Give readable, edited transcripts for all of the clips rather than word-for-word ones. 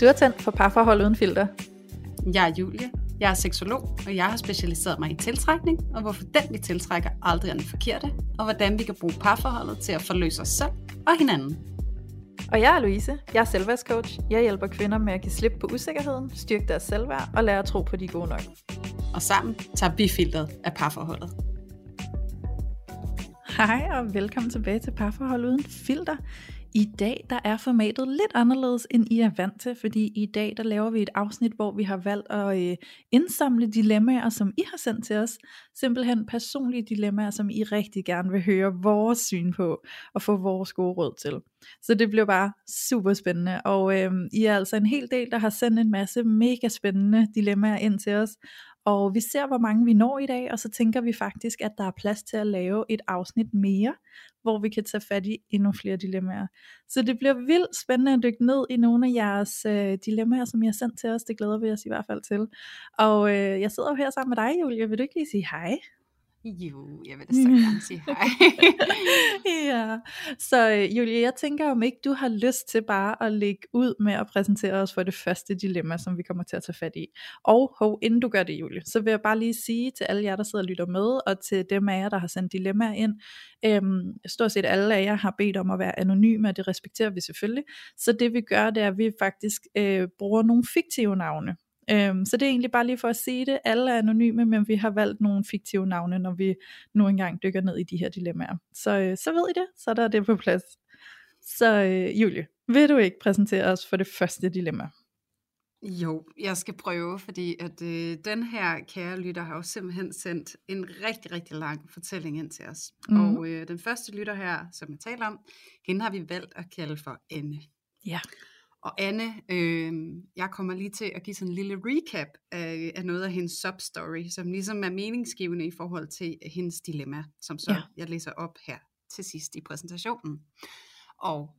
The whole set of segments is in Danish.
Du har tændt for Parforhold Uden Filter. Jeg er Julie, jeg er seksolog, og jeg har specialiseret mig i tiltrækning, og hvorfor den vi tiltrækker aldrig er den forkerte, og hvordan vi kan bruge parforholdet til at forløse os selv og hinanden. Og jeg er Louise, jeg er selvværdscoach. Jeg hjælper kvinder med at give slip på usikkerheden, styrke deres selvværd og lære at tro på, de er gode nok. Og sammen tager vi filteret af parforholdet. Hej og velkommen tilbage til Parforhold Uden Filter. I dag der er formatet lidt anderledes end I er vant til, fordi i dag der laver vi et afsnit, hvor vi har valgt at indsamle dilemmaer, som I har sendt til os. Simpelthen personlige dilemmaer, som I rigtig gerne vil høre vores syn på og få vores gode råd til. Så det bliver bare super spændende, og I er altså en hel del, der har sendt en masse mega spændende dilemmaer ind til os. Og vi ser, hvor mange vi når i dag, og så tænker vi faktisk, at der er plads til at lave et afsnit mere, hvor vi kan tage fat i endnu flere dilemmaer. Så det bliver vildt spændende at dykke ned i nogle af jeres dilemmaer, som I har sendt til os. Det glæder vi os i hvert fald til. Og jeg sidder jo her sammen med dig, Julie. Vil du ikke lige sige hej? Jo, jeg vil da så gerne sige hej. Ja. Så Julie, jeg tænker, om ikke du har lyst til bare at lægge ud med at præsentere os for det første dilemma, som vi kommer til at tage fat i. Og inden du gør det, Julie, så vil jeg bare lige sige til alle jer, der sidder og lytter med, og til dem af jer, der har sendt dilemmaer ind. Stort set alle af jer har bedt om at være anonyme, og det respekterer vi selvfølgelig. Så det vi gør, det er, at vi faktisk bruger nogle fiktive navne. Så det er egentlig bare lige for at sige det. Alle er anonyme, men vi har valgt nogle fiktive navne, når vi nu engang dykker ned i de her dilemmaer. Så ved I det, så der er det på plads. Så Julie, vil du ikke præsentere os for det første dilemma? Jo, jeg skal prøve, fordi at den her kære lytter har jo simpelthen sendt en rigtig, rigtig lang fortælling ind til os. Mm-hmm. Og den første lytter her, som jeg taler om, hende har vi valgt at kalde for Anne. Ja. Og Anne, jeg kommer lige til at give sådan en lille recap af noget af hendes substory, som ligesom er meningsgivende i forhold til hendes dilemma, som så jeg læser op her til sidst i præsentationen. Og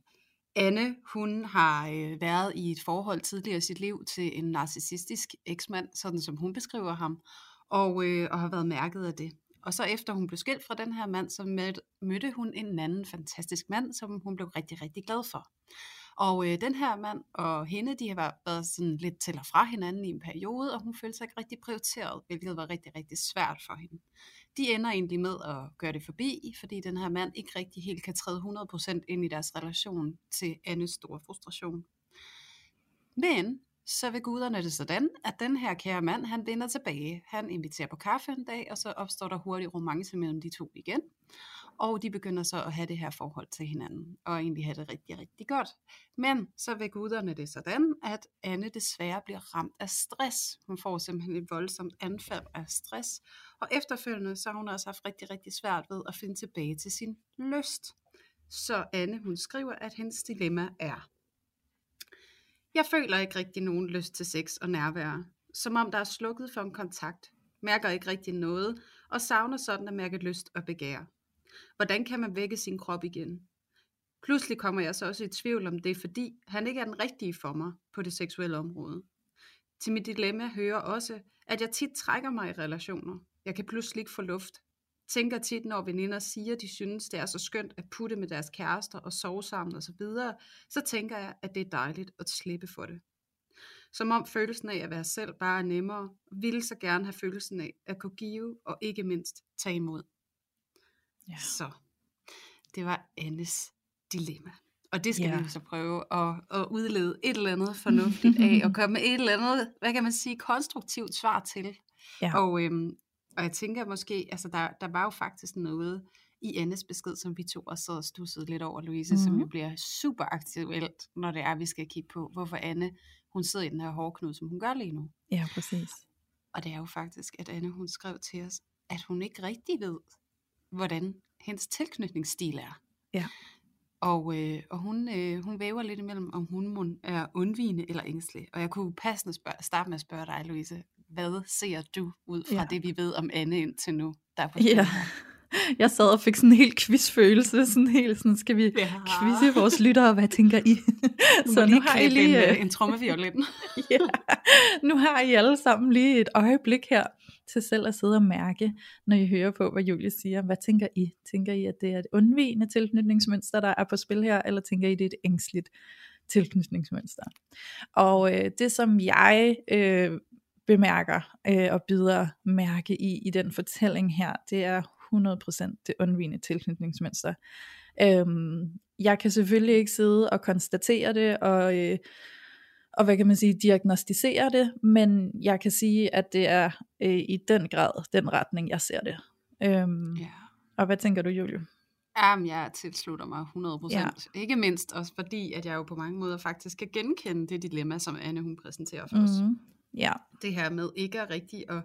Anne, hun har været i et forhold tidligere i sit liv til en narcissistisk eksmand, sådan som hun beskriver ham, og har været mærket af det. Og så efter hun blev skilt fra den her mand, så mødte hun en anden fantastisk mand, som hun blev rigtig, rigtig glad for. Og den her mand og hende, de har været sådan lidt til og fra hinanden i en periode, og hun følte sig ikke rigtig prioriteret, hvilket var rigtig, rigtig svært for hende. De ender egentlig med at gøre det forbi, fordi den her mand ikke rigtig helt kan træde 100% ind i deres relation til Annes store frustration. Men så vil guderne det sådan, at den her kære mand, han vender tilbage. Han inviterer på kaffe en dag, og så opstår der hurtigt romance mellem de to igen. Og de begynder så at have det her forhold til hinanden, og egentlig have det rigtig, rigtig godt. Men så vil guderne det sådan, at Anne desværre bliver ramt af stress. Hun får simpelthen et voldsomt anfald af stress, og efterfølgende så har hun også haft rigtig, rigtig svært ved at finde tilbage til sin lyst. Så Anne, hun skriver, at hendes dilemma er: jeg føler ikke rigtig nogen lyst til sex og nærvær, som om der er slukket for en kontakt, mærker ikke rigtig noget, og savner sådan at mærke lyst og begær. Hvordan kan man vække sin krop igen? Pludselig kommer jeg så også i tvivl om det, fordi han ikke er den rigtige for mig på det seksuelle område. Til mit dilemma hører også, at jeg tit trækker mig i relationer. Jeg kan pludselig ikke få luft. Tænker tit, når veninder siger, de synes, det er så skønt at putte med deres kærester og sove sammen osv., så tænker jeg, at det er dejligt at slippe for det. Som om følelsen af at være selv bare er nemmere, ville så gerne have følelsen af at kunne give og ikke mindst tage imod. Ja. Så det var Annes dilemma. Og det skal vi så prøve at udlede et eller andet fornuftigt af, og komme med et eller andet, hvad kan man sige, konstruktivt svar til. Ja. Og jeg tænker måske, altså der var jo faktisk noget i Annes besked, som vi to også sad og studsede lidt over, Louise, som jo bliver super aktuelt, når det er, vi skal kigge på, hvorfor Anne, hun sidder i den her hårdknude, som hun gør lige nu. Ja, præcis. Og det er jo faktisk, at Anne, hun skrev til os, at hun ikke rigtig ved, hvordan hendes tilknytningsstil er. Ja. Og hun væver lidt imellem, om hun er undvigende eller ængstelig. Og jeg kunne passende starte med at spørge dig, Louise, hvad ser du ud fra det, vi ved om Anne indtil nu? Der er på Jeg sad og fik sådan en helt quizfølelse, sådan skal vi quizze vores lyttere, hvad tænker I? Så nu har I lige en trommevirvel. Ja. Nu har I alle sammen lige et øjeblik her til selv at sidde og mærke, når I hører på, hvad Julie siger. Hvad tænker I? Tænker I, at det er et undvigende tilknytningsmønster, der er på spil her, eller tænker I, det er et ængstligt tilknytningsmønster. Og det som jeg bemærker og bider mærke i den fortælling her, det er 100% det undvigende tilknytningsmønster. Jeg kan selvfølgelig ikke sidde og konstatere det og hvad kan man sige, diagnostisere det, men jeg kan sige, at det er i den grad den retning, jeg ser det. Yeah. Og hvad tænker du, Julie? Jamen, jeg tilslutter mig 100%. Yeah. Ikke mindst også fordi, at jeg jo på mange måder faktisk kan genkende det dilemma, som Anne hun præsenterer for os. Mm-hmm. Yeah. Det her med ikke at rigtig at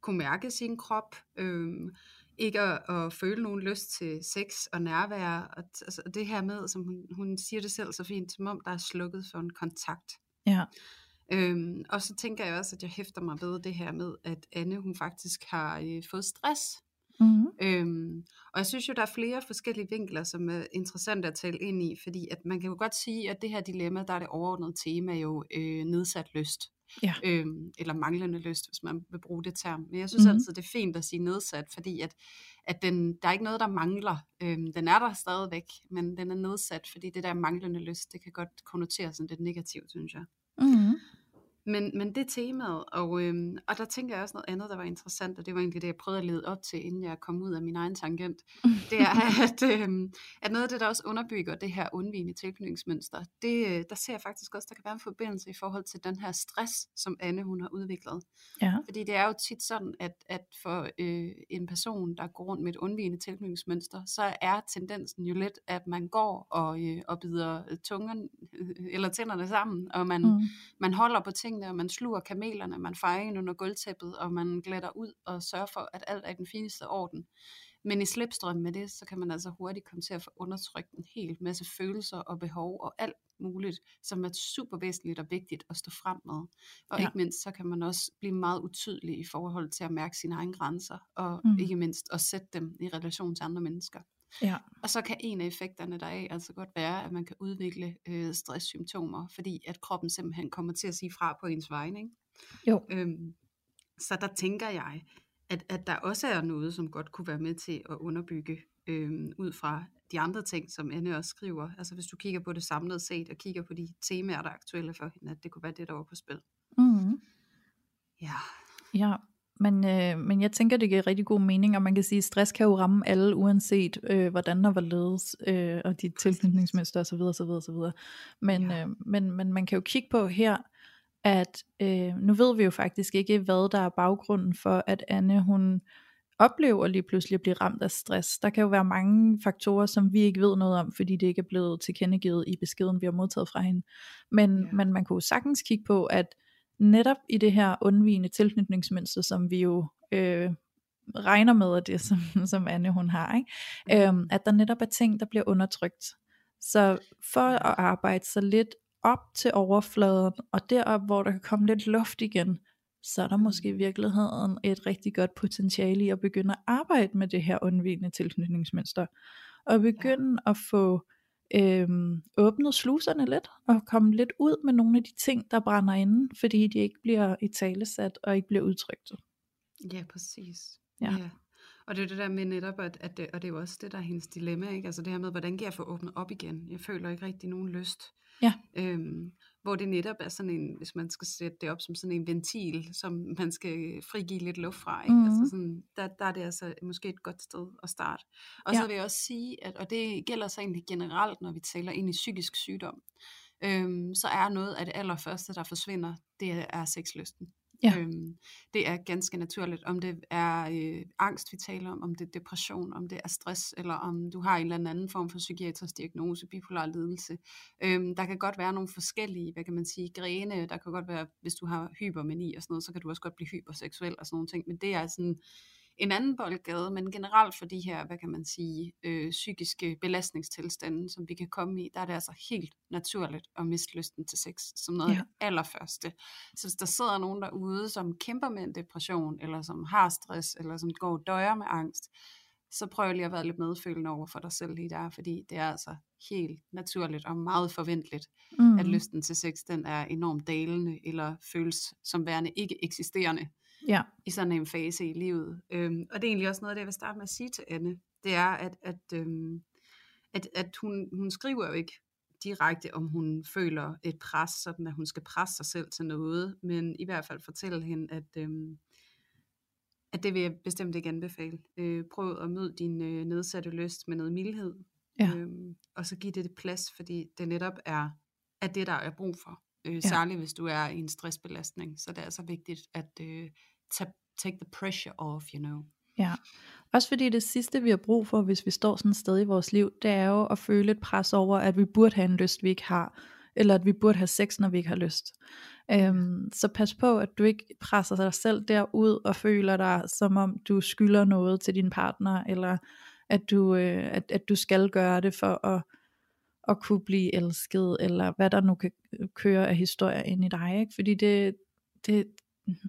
kunne mærke sin krop, ikke at føle nogen lyst til sex og nærvær, og altså det her med, som hun siger det selv så fint, som om der er slukket for en kontakt. Ja. Og så tænker jeg også, at jeg hæfter mig ved det her med, at Anne hun faktisk har fået stress. Mm-hmm. Og jeg synes jo, der er flere forskellige vinkler, som er interessante at tale ind i, fordi at man kan jo godt sige, at det her dilemma, der er det overordnede tema jo nedsat lyst. Ja. Eller manglende lyst, hvis man vil bruge det term. Men jeg synes altid, det er fint at sige nedsat, fordi at den, der er ikke noget, der mangler. Den er der stadigvæk, men den er nedsat, fordi det der manglende lyst, det kan godt konnotere sådan lidt negativt, synes jeg. Mm-hmm. Men det er temaet, og der tænker jeg også noget andet, der var interessant, og det var egentlig det, jeg prøvede at lede op til, inden jeg kom ud af min egen tangent. Det er, at noget af det, der også underbygger det her undvigende tilknytningsmønster, der ser jeg faktisk også, der kan være en forbindelse i forhold til den her stress, som Anne hun har udviklet. Ja. Fordi det er jo tit sådan, at for en person, der går rundt med et undvigende tilknytningsmønster, så er tendensen jo lidt, at man går og bider tungen, eller tænderne sammen, og man holder på ting, og man sluger kamelerne, man fejer ind under gulvtæppet, og man glætter ud og sørger for, at alt er i den fineste orden. Men i slipstrømmen med det, så kan man altså hurtigt komme til at få undertrykt en hel masse følelser og behov og alt muligt, som er super væsentligt og vigtigt at stå frem med. Og ikke mindst, så kan man også blive meget utydelig i forhold til at mærke sine egne grænser, og ikke mindst at sætte dem i relation til andre mennesker. Ja. Og så kan en af effekterne deraf altså godt være, at man kan udvikle stresssymptomer, fordi at kroppen simpelthen kommer til at sige fra på ens vegne, ikke? Jo. Så der tænker jeg, at der også er noget, som godt kunne være med til at underbygge ud fra de andre ting, som Anne også skriver. Altså hvis du kigger på det samlet set og kigger på de temaer, der er aktuelle for hende, at det kunne være det, der var på spil. Mm-hmm. Ja. Men jeg tænker, det giver rigtig god mening, og man kan sige, at stress kan jo ramme alle, uanset hvordan og hvorledes, og dit tilknytningsmønster osv. Men man kan jo kigge på her, at nu ved vi jo faktisk ikke, hvad der er baggrunden for, at Anne hun oplever lige pludselig at blive ramt af stress. Der kan jo være mange faktorer, som vi ikke ved noget om, fordi det ikke er blevet tilkendegivet i beskeden, vi har modtaget fra hende. Men man kunne jo sagtens kigge på, at netop i det her undvigende tilknytningsmønster, som vi jo regner med, og det som Anne hun har, ikke? At der netop er ting, der bliver undertrykt. Så for at arbejde så lidt op til overfladen, og derop, hvor der kan komme lidt luft igen, så er der måske i virkeligheden et rigtig godt potentiale i at begynde at arbejde med det her undvigende tilknytningsmønster, og begynde at få åbnet sluserne lidt og komme lidt ud med nogle af de ting, der brænder inden, fordi de ikke bliver italesat og ikke bliver udtrykt. Ja, præcis. Ja. Og det er det der med netop, og det er jo også det, der er hendes dilemma, ikke? Altså det her med, hvordan kan jeg få åbnet op igen? Jeg føler ikke rigtig nogen lyst. Ja. Hvor det netop er sådan en, hvis man skal sætte det op som sådan en ventil, som man skal frigive lidt luft fra, ikke? Mm-hmm. Altså sådan, der er det altså måske et godt sted at starte. Og så vil jeg også sige, at, og det gælder så egentlig generelt, når vi taler ind i psykisk sygdom, så er noget af det allerførste, der forsvinder, det er sexlysten. Ja. Det er ganske naturligt, om det er angst vi taler om det er depression, om det er stress, eller om du har en eller anden form for psykiatrisk diagnose, bipolar lidelse. Der kan godt være nogle forskellige, hvad kan man sige, grene. Der kan godt være, hvis du har hypermani og sådan noget, så kan du også godt blive hyperseksuel og sådan nogle ting, men det er sådan en anden boldgade, men generelt for de her, hvad kan man sige, psykiske belastningstilstande, som vi kan komme i, der er det altså helt naturligt at miste lysten til sex, som noget af det allerførste. Så hvis der sidder nogen derude, som kæmper med en depression, eller som har stress, eller som går og døjer med angst, så prøv lige at være lidt medfølende over for dig selv lige der, fordi det er altså helt naturligt og meget forventeligt, at lysten til sex, den er enormt dalende, eller føles som værende ikke eksisterende. Ja. I sådan en fase i livet. Og det er egentlig også noget af det, jeg vil starte med at sige til Anne. Det er, at hun skriver jo ikke direkte, om hun føler et pres, sådan at hun skal presse sig selv til noget, men i hvert fald fortælle hende, at det vil jeg bestemt ikke anbefale. Prøv at møde din nedsatte lyst med noget mildhed, ja. Og så give det et plads, fordi det netop er det, der er brug for. Særligt hvis du er i en stressbelastning, så det er så vigtigt at take the pressure off, you know. Ja, også fordi det sidste vi har brug for, hvis vi står sådan et sted i vores liv, det er jo at føle et pres over, at vi burde have en lyst, vi ikke har, eller at vi burde have sex, når vi ikke har lyst. Så pas på, at du ikke presser dig selv derud og føler dig, som om du skylder noget til din partner, eller at du skal gøre det for at kunne blive elsket, eller hvad der nu kan køre af historier ind i dig, ikke? Fordi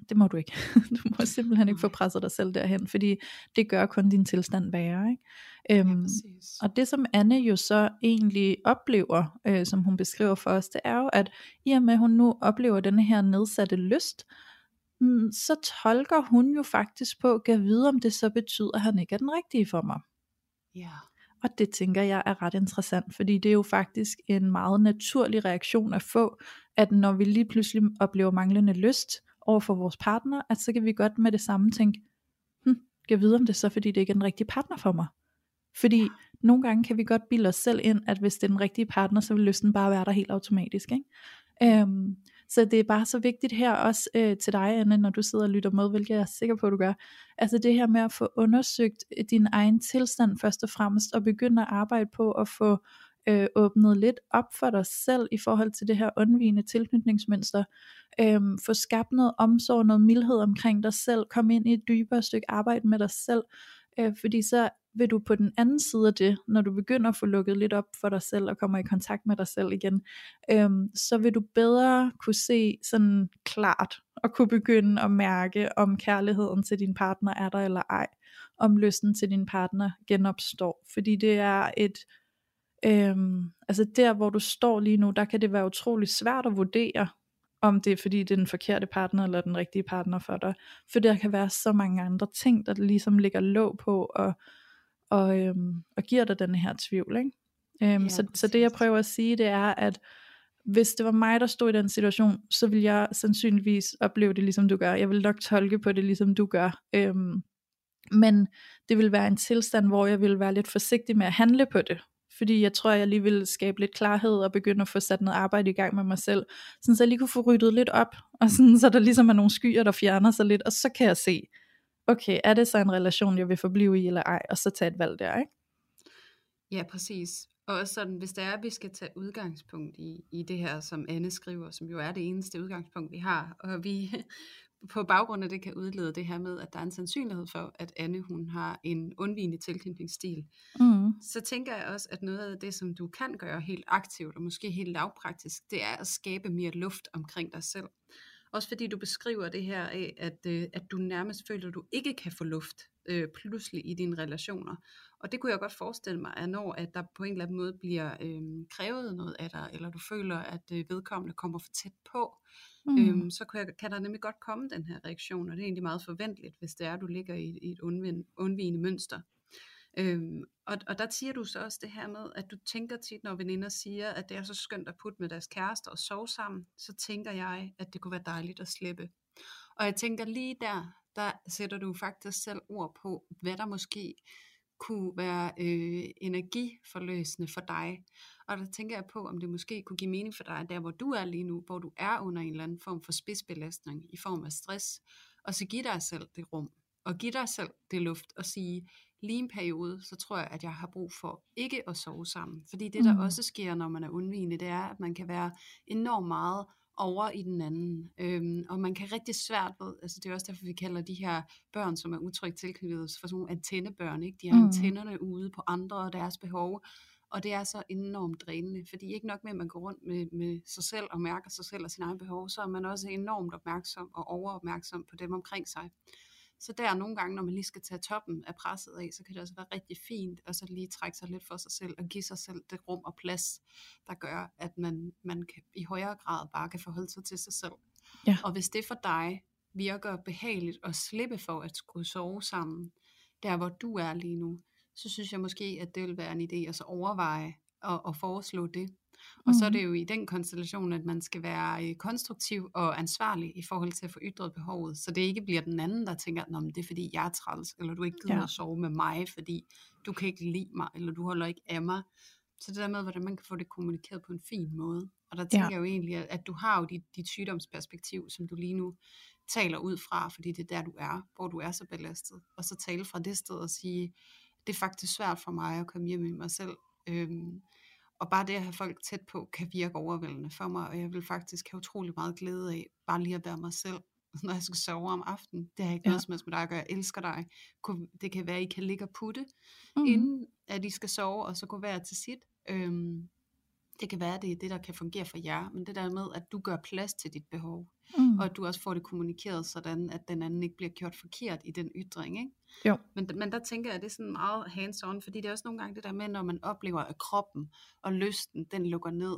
det må du ikke. Du må simpelthen ikke få presset dig selv derhen, fordi det gør kun din tilstand værre, ikke? Ja, og det som Anne jo så egentlig oplever, som hun beskriver for os, det er jo, at i og med hun nu oplever denne her nedsatte lyst, så tolker hun jo faktisk på, kan vide om det så betyder, at han ikke er den rigtige for mig. Ja. Og det tænker jeg er ret interessant, fordi det er jo faktisk en meget naturlig reaktion at få, at når vi lige pludselig oplever manglende lyst over for vores partner, at så kan vi godt med det samme tænke, kan jeg vide om det så, fordi det ikke er den rigtige partner for mig. Fordi nogle gange kan vi godt bilde os selv ind, at hvis det er den rigtige partner, så vil lysten bare være der helt automatisk, ikke? Så det er bare så vigtigt her også til dig, Anne, når du sidder og lytter med, hvilket jeg er sikker på, at du gør. Altså det her med at få undersøgt din egen tilstand først og fremmest, og begynde at arbejde på at få åbnet lidt op for dig selv i forhold til det her undvigende tilknytningsmønster. Få skabt noget omsorg, noget mildhed omkring dig selv. Kom ind i et dybere stykke arbejde med dig selv. Fordi så vil du på den anden side af det, når du begynder at få lukket lidt op for dig selv og kommer i kontakt med dig selv igen, så vil du bedre kunne se sådan klart og kunne begynde at mærke, om kærligheden til din partner er der eller ej, om lysten til din partner genopstår, fordi det er et altså der hvor du står lige nu, der kan det være utrolig svært at vurdere, om det er fordi det er den forkerte partner eller den rigtige partner for dig, for der kan være så mange andre ting, der ligesom ligger låg på og giver dig den her tvivl, ikke? Så det jeg prøver at sige, det er, at hvis det var mig, der stod i den situation, så ville jeg sandsynligvis opleve det ligesom du gør, jeg ville nok tolke på det ligesom du gør, men det ville være en tilstand, hvor jeg ville være lidt forsigtig med at handle på det, fordi jeg tror, jeg lige ville skabe lidt klarhed og begynde at få sat noget arbejde i gang med mig selv, sådan så jeg lige kunne få ryddet lidt op, og sådan så der ligesom er nogle skyer, der fjerner sig lidt, og så kan jeg se, okay, er det så en relation, jeg vil forblive i eller ej, og så tage et valg der, ikke? Ja, præcis. Og også sådan, hvis det er, at vi skal tage udgangspunkt i det her, som Anne skriver, som jo er det eneste udgangspunkt, vi har, og vi på baggrund af det kan udlede det her med, at der er en sandsynlighed for, at Anne hun har en undvigende tilknytningsstil, så tænker jeg også, at noget af det, som du kan gøre helt aktivt, og måske helt lavpraktisk, det er at skabe mere luft omkring dig selv. Også fordi du beskriver det her af, at du nærmest føler, at du ikke kan få luft pludselig i dine relationer. Og det kunne jeg godt forestille mig, at når at der på en eller anden måde bliver krævet noget af dig, eller du føler, at vedkommende kommer for tæt på, så kan der nemlig godt komme den her reaktion, og det er egentlig meget forventeligt, hvis det er, at du ligger i et undvigende mønster. Og der siger du så også det her med, at du tænker tit, når veninder siger, at det er så skønt at putte med deres kærester og sove sammen, så tænker jeg, at det kunne være dejligt at slippe. Og jeg tænker lige der sætter du faktisk selv ord på, hvad der måske kunne være energiforløsende for dig. Og der tænker jeg på, om det måske kunne give mening for dig, der hvor du er lige nu, hvor du er under en eller anden form for spidsbelastning i form af stress, og så give dig selv det rum, og give dig selv det luft, og sige, lige en periode, så tror jeg, at jeg har brug for ikke at sove sammen. Fordi det, der også sker, når man er undvigende, det er, at man kan være enormt meget over i den anden. Og man kan rigtig svært ved, altså det er også derfor, vi kalder de her børn, som er utrygt tilknyttet, for sådan nogle antennebørn, ikke? De har antennerne ude på andre og deres behov. Og det er så enormt drænende, fordi ikke nok med, at man går rundt med sig selv og mærker sig selv og sine egne behov, så er man også enormt opmærksom og overopmærksom på dem omkring sig. Så der nogle gange, når man lige skal tage toppen af presset af, så kan det også være rigtig fint, og så lige trække sig lidt for sig selv, og give sig selv det rum og plads, der gør, at man kan, i højere grad bare kan forholde sig til sig selv. Ja. Og hvis det for dig virker behageligt at slippe for at skulle sove sammen, der hvor du er lige nu, så synes jeg måske, at det vil være en idé at så overveje og foreslå det. Og så er det jo i den konstellation, at man skal være konstruktiv og ansvarlig i forhold til at få ytret behovet, så det ikke bliver den anden, der tænker, nå, men det er fordi jeg er træls, eller du ikke gider at sove med mig, fordi du kan ikke lide mig, eller du holder ikke af mig. Så det der med, hvordan man kan få det kommunikeret på en fin måde. Og der tænker jeg jo egentlig, at du har jo dit sygdomsperspektiv, som du lige nu taler ud fra, fordi det er der du er, hvor du er så belastet. Og så tale fra det sted og sige, det er faktisk svært for mig at komme hjem i mig selv. Og bare det at have folk tæt på, kan virke overvældende for mig. Og jeg vil faktisk have utrolig meget glæde af, bare lige at være mig selv, når jeg skal sove om aftenen. Det har ikke noget som helst med dig at gøre. Jeg elsker dig. Det kan være, at I kan ligge og putte, inden at I skal sove, og så gå hver til sit. Det kan være, at det er det, der kan fungere for jer. Men det der med, at du gør plads til dit behov. Og at du også får det kommunikeret sådan, at den anden ikke bliver gjort forkert i den ytring, ikke? Jo. Men der tænker jeg, at det er sådan meget hands-on. Fordi det er også nogle gange det der med, når man oplever, at kroppen og lysten, den lukker ned.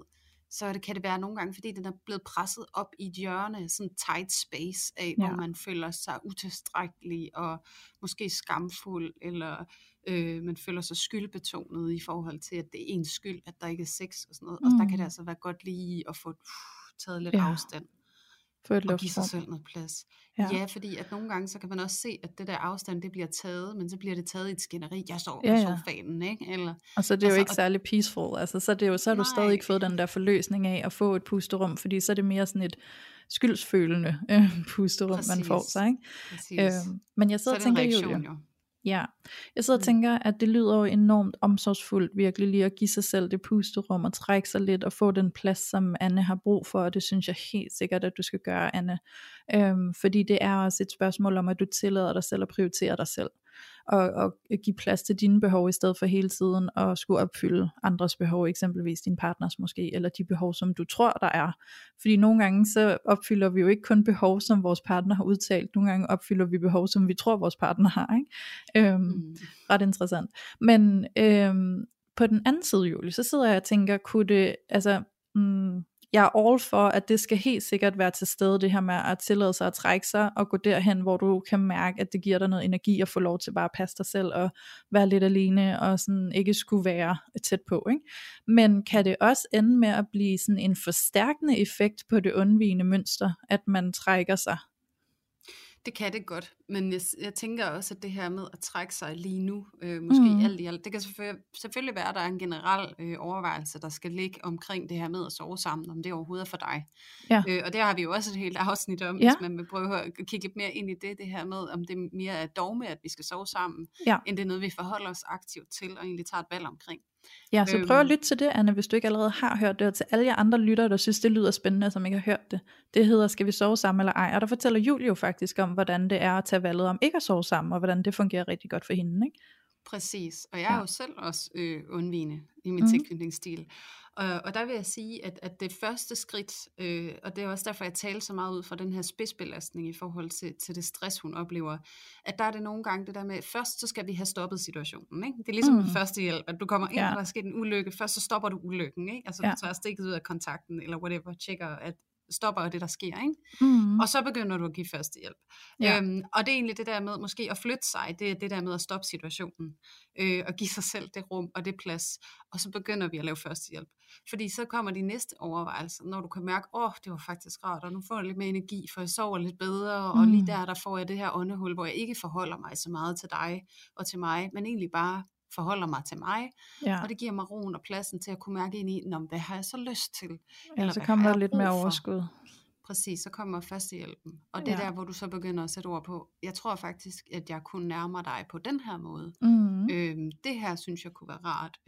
Så kan det være nogle gange, fordi den er blevet presset op i et hjørne, sådan tight space af, hvor man føler sig utilstrækkelig og måske skamfuld, eller man føler sig skyldbetonet i forhold til, at det er ens skyld, at der ikke er sex og sådan noget. Og der kan det altså være godt lige at få taget lidt afstand. Og give sig selv noget plads. Ja, fordi at nogle gange, så kan man også se, at det der afstand, det bliver taget, men så bliver det taget i et skænderi. Jeg sover på sofaen, ikke? Eller, og så er det jo ikke særlig peaceful, altså, så har du stadig ikke fået den der forløsning af at få et pusterum, fordi så er det mere sådan et skyldsfølende pusterum, man får sig, ikke? Men jeg sidder og tænker, jeg tænker, at det lyder jo enormt omsorgsfuldt virkelig lige at give sig selv det pusterum og trække sig lidt og få den plads, som Anne har brug for, og det synes jeg helt sikkert, at du skal gøre, Anne. Fordi det er også et spørgsmål om, at du tillader dig selv og prioriterer dig selv og give plads til dine behov i stedet for hele tiden at skulle opfylde andres behov, eksempelvis din partners måske, eller de behov, som du tror der er, fordi nogle gange så opfylder vi jo ikke kun behov, som vores partner har udtalt, nogle gange opfylder vi behov, som vi tror vores partner har, ikke? Ret interessant, men på den anden side, Julie, så sidder jeg og tænker, kunne det, altså jeg er all for, at det skal helt sikkert være til stede, det her med at tillade sig at trække sig og gå derhen, hvor du kan mærke, at det giver dig noget energi at få lov til bare at passe dig selv og være lidt alene og sådan ikke skulle være tæt på, ikke? Men kan det også ende med at blive sådan en forstærkende effekt på det undvigende mønster, at man trækker sig? Det kan det godt, men jeg tænker også, at det her med at trække sig lige nu, måske alt i alt, det kan selvfølgelig være, at der er en generel overvejelse, der skal ligge omkring det her med at sove sammen, om det overhovedet er for dig. Ja. Og der har vi jo også et helt afsnit om, hvis man vil prøve at kigge lidt mere ind i det her med, om det mere er dogme, at vi skal sove sammen, end det er noget, vi forholder os aktivt til, og egentlig tager et valg omkring. Ja, så prøv at lytte til det, Anne, hvis du ikke allerede har hørt det, og til alle jer andre lyttere, der synes, det lyder spændende, som ikke har hørt det. Det hedder, skal vi sove sammen eller ej? Og der fortæller Julie jo faktisk om, hvordan det er at tage valget om ikke at sove sammen, og hvordan det fungerer rigtig godt for hende, ikke? Præcis, og jeg er jo selv også undvigende i min tilknytningsstil. Og der vil jeg sige, at det første skridt, og det er også derfor, jeg taler så meget ud fra den her spidsbelastning i forhold til det stress, hun oplever, at der er det nogle gange det der med, først så skal vi have stoppet situationen, ikke? Det er ligesom den første hjælp, at du kommer ind, og der er sket en ulykke, først så stopper du ulykken, ikke? Altså du tager stikket ud af kontakten, eller whatever, tjekker, at stopper det, der sker, ikke? Og så begynder du at give førstehjælp. Og det er egentlig det der med, måske at flytte sig, det er det der med at stoppe situationen, og give sig selv det rum og det plads, og så begynder vi at lave førstehjælp. Fordi så kommer de næste overvejelser, når du kan mærke, det var faktisk rart, og nu får jeg lidt mere energi, for jeg sover lidt bedre, og lige der får jeg det her åndehul, hvor jeg ikke forholder mig så meget til dig og til mig, men egentlig bare forholder mig til mig, og det giver mig roen og pladsen til at kunne mærke ind i, hvad har jeg så lyst til? Eller så kommer der lidt mere overskud. Præcis, så kommer førstehjælpen. Og det er der, hvor du så begynder at sætte ord på, jeg tror faktisk, at jeg kunne nærme dig på den her måde. Det her synes jeg kunne være rart.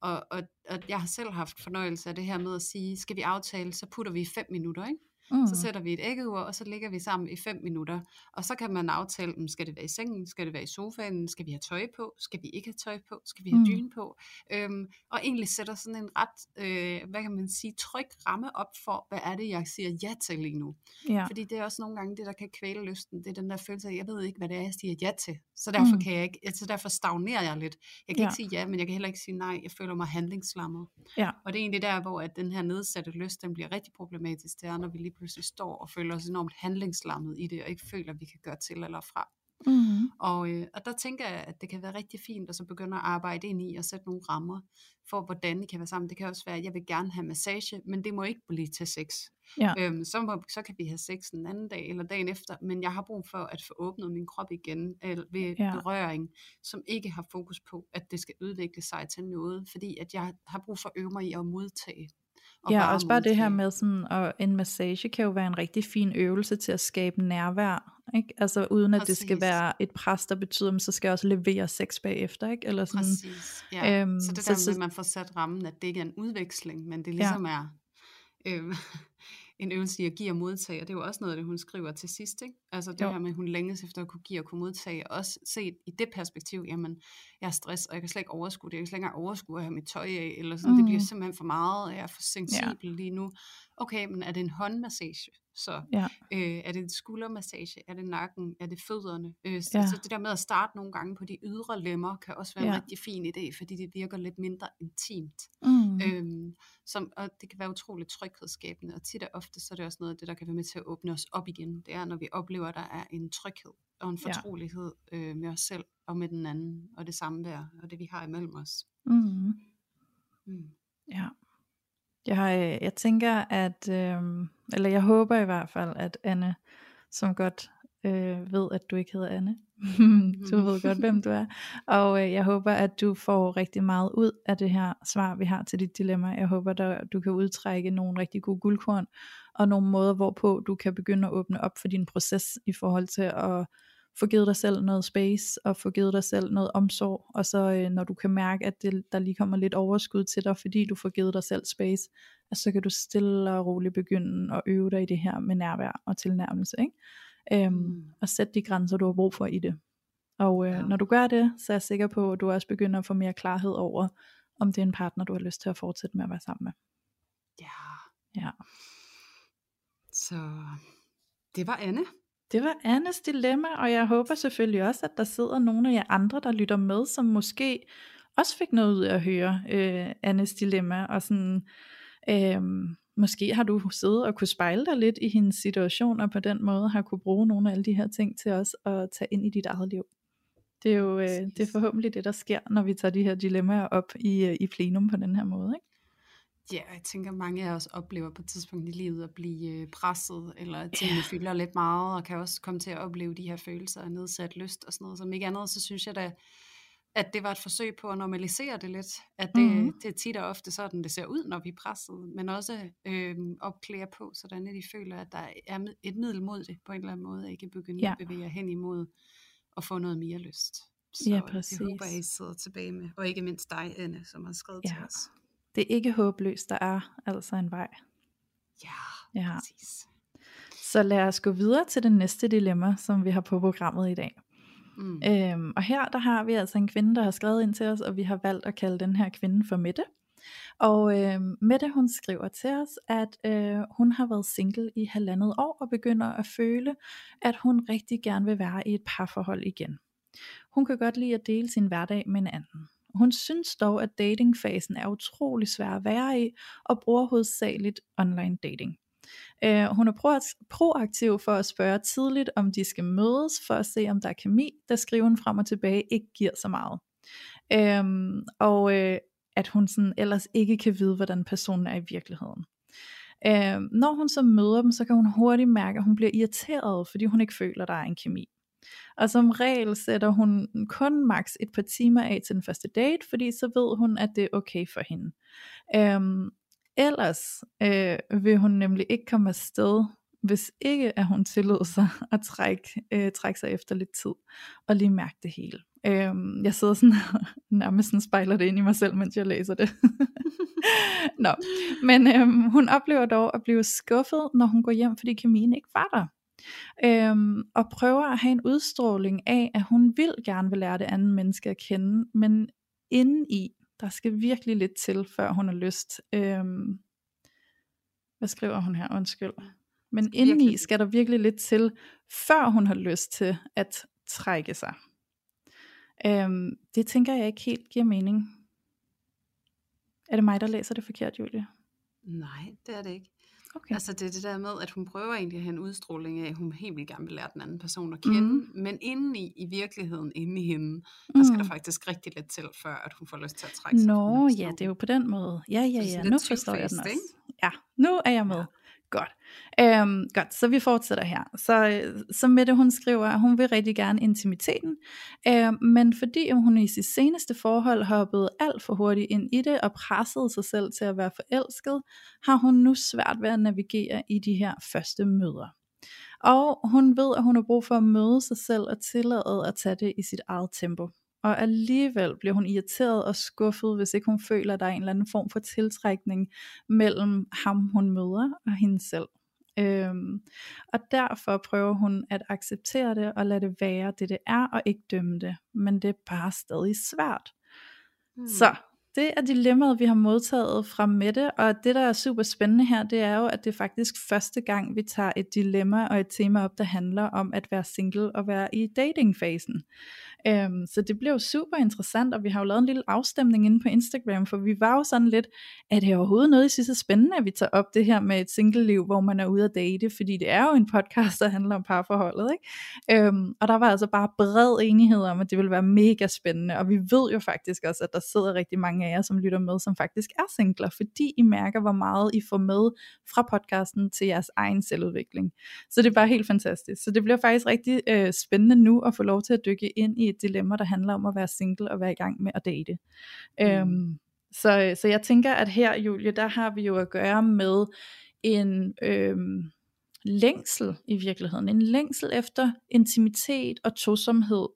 Og jeg har selv haft fornøjelse af det her med at sige, skal vi aftale, så putter vi 5 minutter, ikke? Så sætter vi et æggeur, og så ligger vi sammen i 5 minutter, og så kan man aftale, skal det være i sengen, skal det være i sofaen, skal vi have tøj på, skal vi ikke have tøj på, skal vi have dyne på, og egentlig sætter sådan en ret, hvad kan man sige, tryg ramme op for, hvad er det, jeg siger ja til lige nu, fordi det er også nogle gange det, der kan kvæle lysten, det er den der følelse af, jeg ved ikke, hvad det er, jeg siger ja til, så derfor kan jeg ikke, så derfor stagnerer jeg lidt, jeg kan ikke sige ja, men jeg kan heller ikke sige nej, jeg føler mig handlingslammet, og det er egentlig der, hvor at den her nedsatte lyst, den bliver rigtig problematisk, det er, når vi lige pludselig står og føler os enormt handlingslammet i det, og ikke føler, at vi kan gøre til eller fra. Mm-hmm. Og der tænker jeg, at det kan være rigtig fint, og så begynde at arbejde ind i og sætte nogle rammer for, hvordan det kan være sammen. Det kan også være, at jeg vil gerne have massage, men det må ikke blive til sex. Ja. Så kan vi have sex en anden dag eller dagen efter, men jeg har brug for at få åbnet min krop igen ved berøring, som ikke har fokus på, at det skal udvikle sig til noget, fordi at jeg har brug for at øve mig i at modtage. Også bare det her med sådan, og en massage kan jo være en rigtig fin øvelse til at skabe nærvær, ikke? Altså uden at det skal være et pres, der betyder, men så skal jeg også levere sex bagefter, ikke? Eller sådan. Præcis, ja. Så det der med, man får sat rammen, at det ikke er en udveksling, men det ligesom er en øvelse i at give og modtage, og det er jo også noget, det hun skriver til sidst, ikke? Altså det her med, hun længes efter at kunne give og kunne modtage, og også set i det perspektiv, jamen, jeg er stress, og jeg kan slet ikke overskue det, jeg kan slet ikke overskue at have mit tøj af, eller sådan, det bliver simpelthen for meget, jeg er for sensibel lige nu. Okay, men er det en håndmassage? Så er det en skuldermassage? Er det nakken? Er det fødderne? Så det der med at starte nogle gange på de ydre lemmer, kan også være en rigtig fin idé, fordi det virker lidt mindre intimt. Og det kan være utroligt tryghedsskabende, og tit og ofte, så er det også noget af det, der kan være med til at åbne os op igen. Det er, når vi oplever, at der er en tryghed og en fortrolighed med os selv og med den anden, og det samvær, og det vi har imellem os. Ja. Jeg tænker, at, eller jeg håber i hvert fald, at Anne, som godt ved, at du ikke hedder Anne, du ved godt, hvem du er, og jeg håber, at du får rigtig meget ud af det her svar, vi har til dit dilemma. Jeg håber, at du kan udtrække nogle rigtig gode guldkorn, og nogle måder, hvorpå du kan begynde at åbne op for din proces, i forhold til at få givet dig selv noget space, og få givet dig selv noget omsorg, og så når du kan mærke, at der lige kommer lidt overskud til dig, fordi du får givet dig selv space, så kan du stille og roligt begynde at øve dig i det her med nærvær og tilnærmelse, ikke? Og sætte de grænser, du har brug for i det. Og når du gør det, så er jeg sikker på, at du også begynder at få mere klarhed over, om det er en partner, du har lyst til at fortsætte med at være sammen med. Ja. Så det var Anne. Det var Annes dilemma, og jeg håber selvfølgelig også, at der sidder nogle af jer andre, der lytter med, som måske også fik noget ud af at høre Annes dilemma, og sådan, måske har du siddet og kunne spejle dig lidt i hendes situation, og på den måde har kunne bruge nogle af alle de her ting til os at tage ind i dit eget liv. Det er jo det er forhåbentlig det, der sker, når vi tager de her dilemmaer op i plenum på den her måde, ikke? Ja, jeg tænker, mange af os oplever på et tidspunkt i livet at blive presset, eller at tingene fylder lidt meget, og kan også komme til at opleve de her følelser og nedsat lyst og sådan noget. Som ikke andet, så synes jeg da, at det var et forsøg på at normalisere det lidt. At det, det er tit og ofte sådan, det ser ud, når vi er presset, men også opklæder på, sådan at de føler, at der er et middel mod det på en eller anden måde, at ikke begynde at bevæge hen imod og få noget mere lyst. Så det håber jeg, I sidder tilbage med, og ikke mindst dig, Anne, som har skrevet til os. Det er ikke håbløst, der er altså en vej. Ja, præcis. Så lad os gå videre til det næste dilemma, som vi har på programmet i dag. Og her der har vi altså en kvinde, der har skrevet ind til os, og vi har valgt at kalde den her kvinde for Mette. Og Mette, hun skriver til os, at hun har været single i 1,5 år, og begynder at føle, at hun rigtig gerne vil være i et parforhold igen. Hun kan godt lide at dele sin hverdag med en anden. Hun synes dog, at datingfasen er utrolig svær at være i, og bruger hovedsageligt online dating. Hun er proaktiv for at spørge tidligt, om de skal mødes, for at se, om der er kemi, da skriven frem og tilbage ikke giver så meget. At hun sådan ellers ikke kan vide, hvordan personen er i virkeligheden. Når hun så møder dem, så kan hun hurtigt mærke, at hun bliver irriteret, fordi hun ikke føler, at der er en kemi. Og som regel sætter hun kun maks et par timer af til den første date, fordi så ved hun, at det er okay for hende. Ellers vil hun nemlig ikke komme afsted, hvis ikke at hun tillader sig at trække sig efter lidt tid og lige mærke det hele. Jeg sidder sådan nærmest sådan spejler det ind i mig selv, mens jeg læser det. Nå. Men hun oplever dog at blive skuffet, når hun går hjem, fordi kemien ikke var der. Og prøver at have en udstråling af, at hun gerne vil lære det andet menneske at kende, men indeni, der skal virkelig lidt til, før hun har lyst. Hvad skriver hun her? Undskyld. Men indeni skal der virkelig lidt til, før hun har lyst til at trække sig. Det tænker jeg ikke helt giver mening. Er det mig, der læser det forkert, Julie? Nej, det er det ikke. Okay. Altså det er det der med, at hun prøver egentlig at have en udstråling af, at hun helt vildt gerne vil lære den anden person at kende, men indeni, i virkeligheden, inde i hende, der skal der faktisk rigtig lidt til, før at hun får lyst til at trække sig. Nå, ja, det er jo på den måde. Ja, nu forstår jeg den også. Ja, nu er jeg med. Ja. Godt, så vi fortsætter her. Så Mette, hun skriver, at hun vil rigtig gerne intimiteten, men fordi hun i sit seneste forhold hoppede alt for hurtigt ind i det og pressede sig selv til at være forelsket, har hun nu svært ved at navigere i de her første møder. Og hun ved, at hun har brug for at møde sig selv og tillade at tage det i sit eget tempo. Og alligevel bliver hun irriteret og skuffet, hvis ikke hun føler, at der er en eller anden form for tiltrækning mellem ham, hun møder, og hende selv. Og derfor prøver hun at acceptere det og lade det være det, det er, og ikke dømme det. Men det er bare stadig svært. Så det er dilemmaet, vi har modtaget fra Mette, og det, der er super spændende her, det er jo, at det er faktisk første gang, vi tager et dilemma og et tema op, der handler om at være single og være i datingfasen. Så det bliver jo super interessant, og vi har jo lavet en lille afstemning inde på Instagram, for vi var jo sådan lidt, er det overhovedet noget, I synes er spændende, at vi tager op det her med et single-liv, hvor man er ude at date, fordi det er jo en podcast, der handler om parforholdet, ikke? Og der var altså bare bred enighed om, at det ville være mega spændende, og vi ved jo faktisk også, at der sidder rigtig mange af jer, som lytter med, som faktisk er singler, fordi I mærker, hvor meget I får med fra podcasten til jeres egen selvudvikling. Så det er bare helt fantastisk. Så det bliver faktisk rigtig spændende nu at få lov til at dykke ind i et dilemma, der handler om at være single og være i gang med at date. Så jeg tænker, at her, Julie, der har vi jo at gøre med en længsel i virkeligheden. En længsel efter intimitet og tosomhed.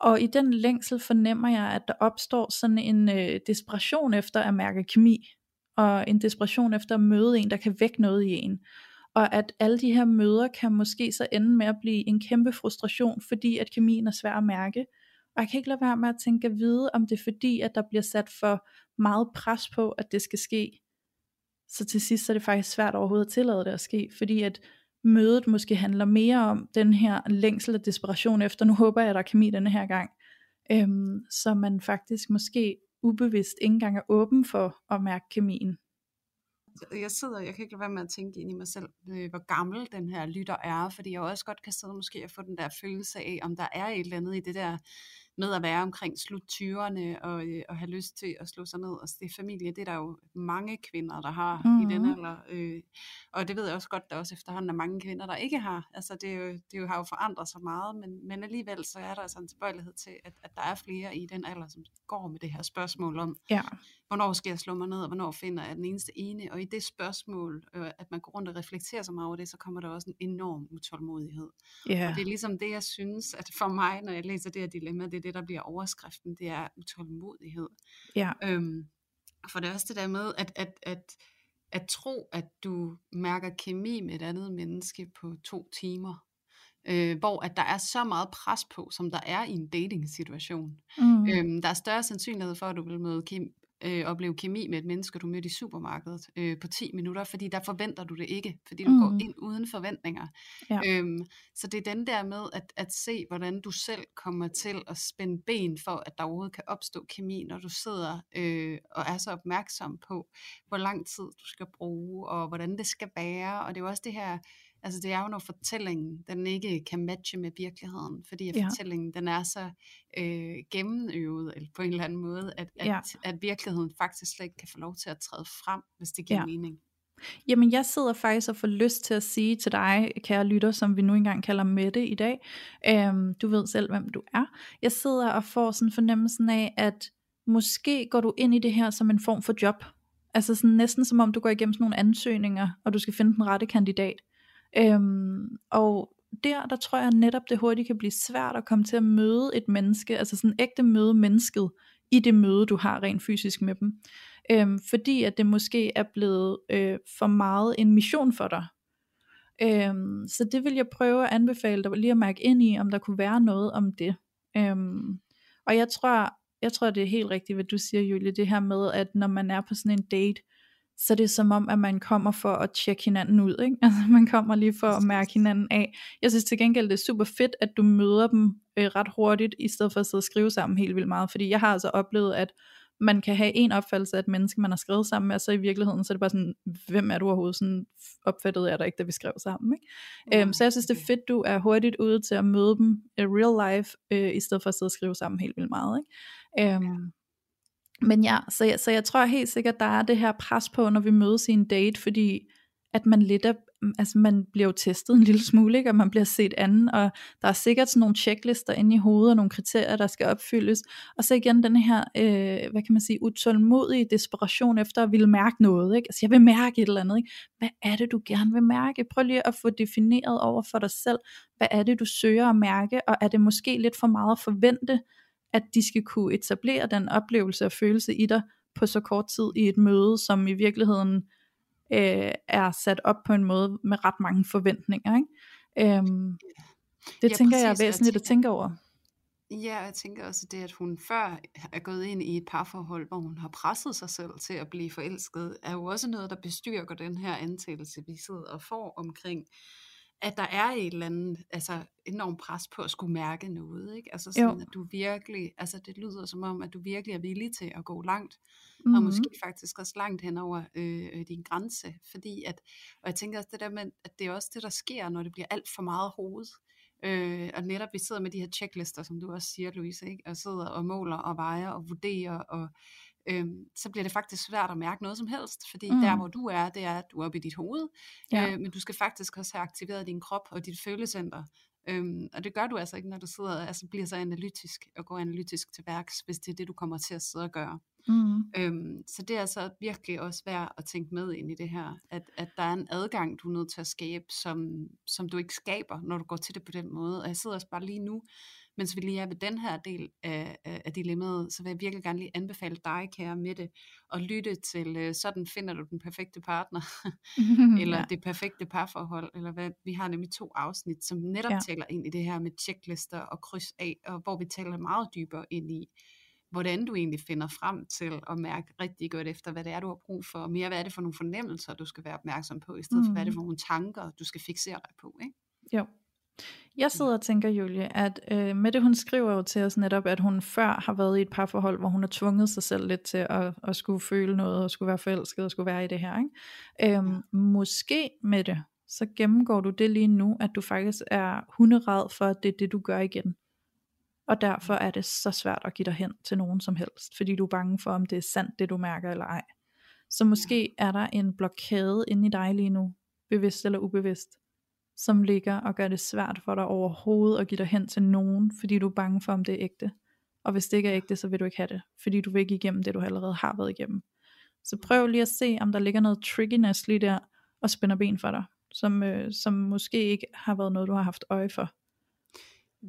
Og i den længsel fornemmer jeg, at der opstår sådan en desperation efter at mærke kemi. Og en desperation efter at møde en, der kan vække noget i en. Og at alle de her møder kan måske så ende med at blive en kæmpe frustration, fordi at kemien er svær at mærke. Og jeg kan ikke lade være med at tænke at vide, om det er fordi, at der bliver sat for meget pres på, at det skal ske. Så til sidst så er det faktisk svært overhovedet at tillade det at ske, fordi at mødet måske handler mere om den her længsel og desperation efter, nu håber jeg, at der er kemi denne her gang. Så man faktisk måske ubevidst ikke engang er åben for at mærke kemien. Jeg kan ikke lade være med at tænke ind i mig selv, hvor gammel den her lytter er, fordi jeg også godt kan sidde måske og få den der følelse af, om der er et eller andet i det der med at være omkring slut-20'erne og have lyst til at slå sig ned og stifte familie. Det er der jo mange kvinder, der har i den alder. Og det ved jeg også godt, der også efterhånden er mange kvinder, der ikke har. Altså det har jo forandret sig meget, men alligevel så er der altså en tilbøjelighed til, at der er flere i den alder, som går med det her spørgsmål om, hvornår skal jeg slå mig ned, og hvornår finder jeg den eneste ene. Og i det spørgsmål, at man går rundt og reflekterer så meget over det, så kommer der også en enorm utålmodighed. Og det er ligesom det, jeg synes, at for mig, når jeg læser det her dilemma, det der bliver overskriften, det er utålmodighed. For det er også det der med at tro, at du mærker kemi med et andet menneske på 2 timer, hvor at der er så meget pres på, som der er i en datingsituation. Der er større sandsynlighed for, at du vil møde opleve kemi med et menneske, du mødte i supermarkedet på 10 minutter, fordi der forventer du det ikke, fordi du går ind uden forventninger. Så det er den der med at se, hvordan du selv kommer til at spænde ben for, at der overhovedet kan opstå kemi, når du sidder og er så opmærksom på, hvor lang tid du skal bruge, og hvordan det skal være, og det er jo også det her. Altså det er jo, når fortællingen, den ikke kan matche med virkeligheden, fordi fortællingen, den er så gennemøvet eller på en eller anden måde, at virkeligheden faktisk slet ikke kan få lov til at træde frem, hvis det giver mening. Jamen jeg sidder faktisk og får lyst til at sige til dig, kære lytter, som vi nu engang kalder Mette i dag, du ved selv, hvem du er. Jeg sidder og får sådan fornemmelsen af, at måske går du ind i det her som en form for job. Altså sådan næsten som om du går igennem sådan nogle ansøgninger, og du skal finde den rette kandidat. Og der tror jeg netop det hurtigt kan blive svært at komme til at møde et menneske, altså sådan ægte møde mennesket i det møde du har rent fysisk med dem, fordi at det måske er blevet for meget en mission for dig. Så det vil jeg prøve at anbefale dig lige at mærke ind i, om der kunne være noget om det. Og jeg tror det er helt rigtigt, hvad du siger, Julie, det her med at når man er på sådan en date, så det er som om, at man kommer for at tjekke hinanden ud, ikke? Altså man kommer lige for at mærke hinanden af. Jeg synes til gengæld, det er super fedt, at du møder dem ret hurtigt, i stedet for at sidde og skrive sammen helt vildt meget. Fordi jeg har altså oplevet, at man kan have en opfattelse af et menneske, man har skrevet sammen med, og så i virkeligheden, så er det bare sådan, hvem er du overhovedet, sådan opfattede jeg dig ikke, da vi skrev sammen, ikke? Okay. Så jeg synes, det er fedt, du er hurtigt ude til at møde dem i real life, i stedet for at sidde og skrive sammen helt vildt meget, ikke? Men ja, så jeg tror helt sikkert, der er det her pres på, når vi mødes i en date, fordi at man lidt er, altså man bliver jo testet en lille smule, ikke? Og man bliver set anden, og der er sikkert sådan nogle checklister inde i hovedet, og nogle kriterier, der skal opfyldes, og så igen den her, hvad kan man sige, utålmodige desperation efter at ville mærke noget, ikke? Altså jeg vil mærke et eller andet, ikke? Hvad er det, du gerne vil mærke? Prøv lige at få defineret over for dig selv, hvad er det, du søger at mærke, og er det måske lidt for meget at forvente, at de skal kunne etablere den oplevelse og følelse i dig, på så kort tid i et møde, som i virkeligheden er sat op på en måde med ret mange forventninger, ikke? Det ja, tænker præcis, jeg er væsentligt at tænke over. Ja, jeg tænker også det, at hun før er gået ind i et parforhold, hvor hun har presset sig selv til at blive forelsket, er jo også noget, der bestyrker den her antagelse, vi sidder og får omkring, at der er et eller andet, altså enormt pres på at skulle mærke noget, ikke? Altså sådan, jo. At du virkelig, altså det lyder som om, at du virkelig er villig til at gå langt, mm-hmm. og måske faktisk også langt hen over din grænse, fordi at, og jeg tænker også det der med, at det er også det, der sker, når det bliver alt for meget hoved, og netop vi sidder med de her checklister, som du også siger, Louise, ikke? Og sidder og måler og vejer og vurderer og så bliver det faktisk svært at mærke noget som helst, fordi der hvor du er, det er at du er oppe i dit hoved, men du skal faktisk også have aktiveret din krop og dit følecenter, og det gør du altså ikke, når du sidder, altså bliver så analytisk og går analytisk til værks, hvis det er det du kommer til at sidde og gøre. Så det er altså virkelig også værd at tænke med ind i det her, at der er en adgang, du er nødt til at skabe, som du ikke skaber, når du går til det på den måde. Og jeg sidder også bare lige nu, mens vi lige er ved den her del af dilemmaet, så vil jeg virkelig gerne lige anbefale dig, kære Mette, at lytte til Sådan finder du den perfekte partner, eller det perfekte parforhold, eller hvad. Vi har nemlig 2 afsnit, som netop taler ind i det her med checklister og kryds af, og hvor vi taler meget dybere ind i, hvordan du egentlig finder frem til at mærke rigtig godt efter, hvad det er, du har brug for, og mere, hvad er det for nogle fornemmelser, du skal være opmærksom på, i stedet for, hvad er det for nogle tanker, du skal fiksere dig på, ikke? Jo. Jeg sidder og tænker, Julie, at Mette, hun skriver jo til os netop, at hun før har været i et parforhold, hvor hun har tvunget sig selv lidt til at skulle føle noget, og skulle være forelsket, og skulle være i det her, ikke? Måske, Mette, så gennemgår du det lige nu, at du faktisk er hunderad for, at det er det, du gør igen. Og derfor er det så svært at give dig hen til nogen som helst, fordi du er bange for, om det er sandt, det du mærker eller ej. Så måske er der en blokade inde i dig lige nu, bevidst eller ubevidst, som ligger og gør det svært for dig overhovedet at give dig hen til nogen, fordi du er bange for, om det er ægte. Og hvis det ikke er ægte, så vil du ikke have det, fordi du vil ikke igennem det, du allerede har været igennem. Så prøv lige at se, om der ligger noget trickiness lige der, og spænder ben for dig, som måske ikke har været noget, du har haft øje for.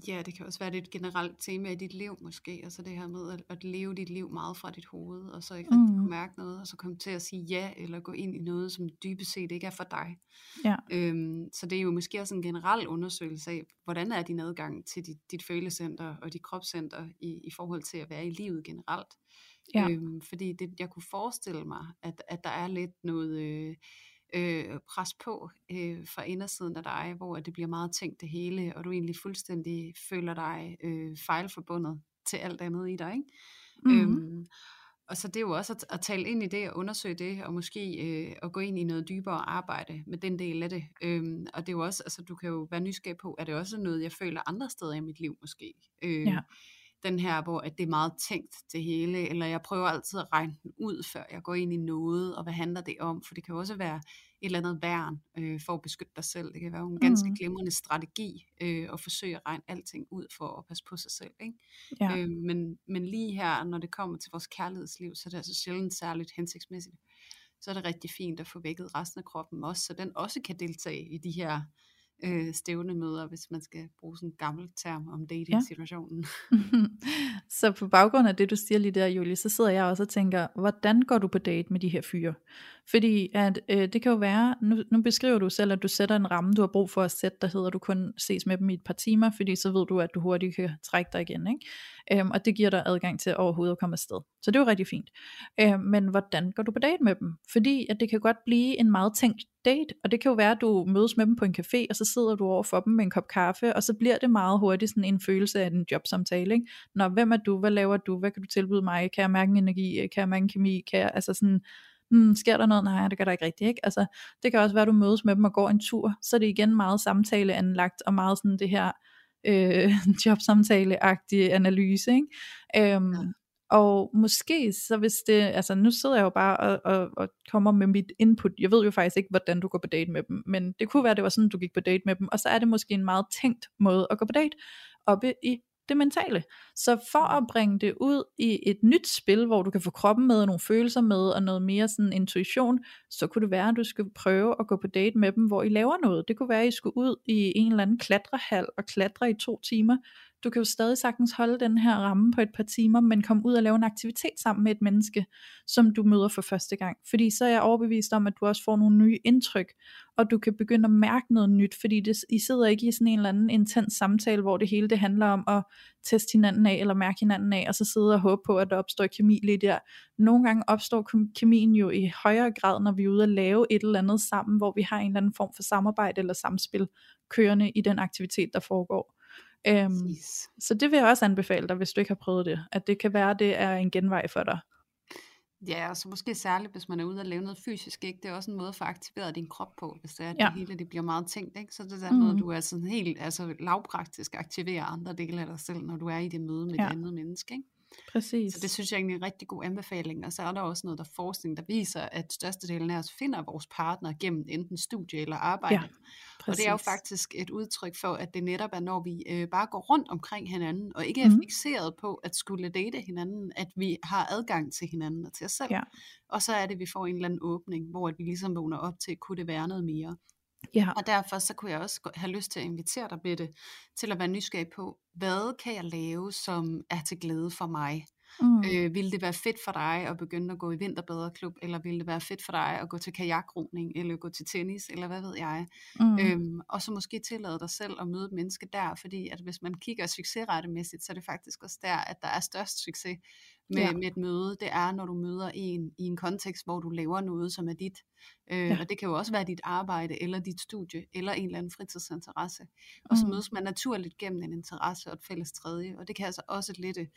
Ja, det kan også være, det et generelt tema i dit liv måske, altså det her med at leve dit liv meget fra dit hoved, og så ikke rigtig kunne mærke noget, og så komme til at sige ja, eller gå ind i noget, som dybest set ikke er for dig. Ja. Så det er jo måske også en generel undersøgelse af, hvordan er din adgang til dit følecenter og dit kropscenter i forhold til at være i livet generelt. Ja. Fordi det, jeg kunne forestille mig, at der er lidt noget... pres på fra indersiden af dig, hvor det bliver meget tænkt det hele, og du egentlig fuldstændig føler dig fejlforbundet til alt andet i dig, ikke? Og så det er jo også at tale ind i det og undersøge det, og måske at gå ind i noget dybere arbejde med den del af det. Og det er jo også, altså du kan jo være nysgerrig på, er det også noget, jeg føler andre steder i mit liv måske? Den her, hvor at det er meget tænkt det hele, eller jeg prøver altid at regne den ud, før jeg går ind i noget, og hvad handler det om, for det kan også være et eller andet værn for at beskytte dig selv. Det kan være en ganske glimrende strategi at forsøge at regne alting ud for at passe på sig selv, ikke? Ja. Men lige her, når det kommer til vores kærlighedsliv, så er det altså sjældent særligt hensigtsmæssigt. Så er det rigtig fint at få vækket resten af kroppen også, så den også kan deltage i de her stævne møder, hvis man skal bruge sådan en gammel term om dating-situationen. Så på baggrund af det, du siger lige der, Julie, så sidder jeg også og tænker, hvordan går du på date med de her fyre? Fordi at, det kan jo være, nu beskriver du selv, at du sætter en ramme, du har brug for at sætte, der hedder, du kun ses med dem i et par timer, fordi så ved du, at du hurtigt kan trække dig igen, ikke? Og det giver dig adgang til overhovedet at komme afsted. Så det er jo rigtig fint. Men hvordan går du på date med dem? Fordi at det kan godt blive en meget tænkt date, og det kan jo være, at du mødes med dem på en café, og så sidder du over for dem med en kop kaffe, og så bliver det meget hurtigt sådan en følelse af en jobsamtale, ikke? Nå, hvem er du? Hvad laver du? Hvad kan du tilbyde mig? Kan jeg mærke en energi? Kan jeg mærke en kemi? Kan jeg, altså sådan, sker der noget? Nej, det gør der ikke rigtigt, ikke? Altså, det kan også være, at du mødes med dem og går en tur, så det er igen meget samtaleanlagt, og meget sådan det her jobsamtale-agtige analyse, ikke? Ja. Og måske så hvis det, altså nu sidder jeg jo bare og kommer med mit input, jeg ved jo faktisk ikke, hvordan du går på date med dem, men det kunne være, det var sådan, du gik på date med dem, og så er det måske en meget tænkt måde at gå på date, oppe i det mentale. Så for at bringe det ud i et nyt spil, hvor du kan få kroppen med, og nogle følelser med, og noget mere sådan intuition, så kunne det være, at du skulle prøve at gå på date med dem, hvor I laver noget. Det kunne være, at I skulle ud i en eller anden klatrehal, og klatre i 2 timer. Du kan jo stadig sagtens holde den her ramme på et par timer, men komme ud og lave en aktivitet sammen med et menneske, som du møder for første gang. Fordi så er jeg overbevist om, at du også får nogle nye indtryk, og du kan begynde at mærke noget nyt, fordi det, I sidder ikke i sådan en eller anden intens samtale, hvor det hele det handler om at teste hinanden af, eller mærke hinanden af, og så sidde og håbe på, at der opstår kemi lige der. Nogle gange opstår kemien jo i højere grad, når vi er ude at lave et eller andet sammen, hvor vi har en eller anden form for samarbejde eller samspil kørende i den aktivitet, der foregår. Så det vil jeg også anbefale dig, hvis du ikke har prøvet det, at det kan være, det er en genvej for dig. Ja, og så måske særligt, hvis man er ude og lave noget fysisk, ikke? Det er også en måde for at aktivere din krop på, hvis det er, at det hele det bliver meget tænkt, ikke? Så det er den måde, du er sådan helt altså, lavpraktisk aktiverer andre dele af dig selv, når du er i det møde med et andet menneske, ikke? Præcis. Så det synes jeg egentlig er en rigtig god anbefaling. Og så er der også noget der forskning, der viser, at størstedelen af os finder vores partner gennem enten studie eller arbejde. Ja, og det er jo faktisk et udtryk for, at det netop er, når vi bare går rundt omkring hinanden og ikke er fikseret på at skulle date hinanden, at vi har adgang til hinanden og til os selv. Ja. Og så er det, at vi får en eller anden åbning, hvor vi ligesom vågner op til, kunne det være noget mere. Ja. Og derfor så kunne jeg også have lyst til at invitere dig, Mette, til at være nysgerrig på, hvad kan jeg lave, som er til glæde for mig? Vil det være fedt for dig at begynde at gå i vinterbadeklub, eller vil det være fedt for dig at gå til kajakroning, eller gå til tennis, eller hvad ved jeg? Og så måske tillade dig selv at møde et menneske der, fordi at hvis man kigger succesrettemæssigt, så er det faktisk også der, at der er størst succes med et møde. Det er, når du møder en i en kontekst, hvor du laver noget, som er dit. Og det kan jo også være dit arbejde, eller dit studie, eller en eller anden fritidsinteresse. Og så mødes man naturligt gennem en interesse og et fælles tredje, og det kan altså også lette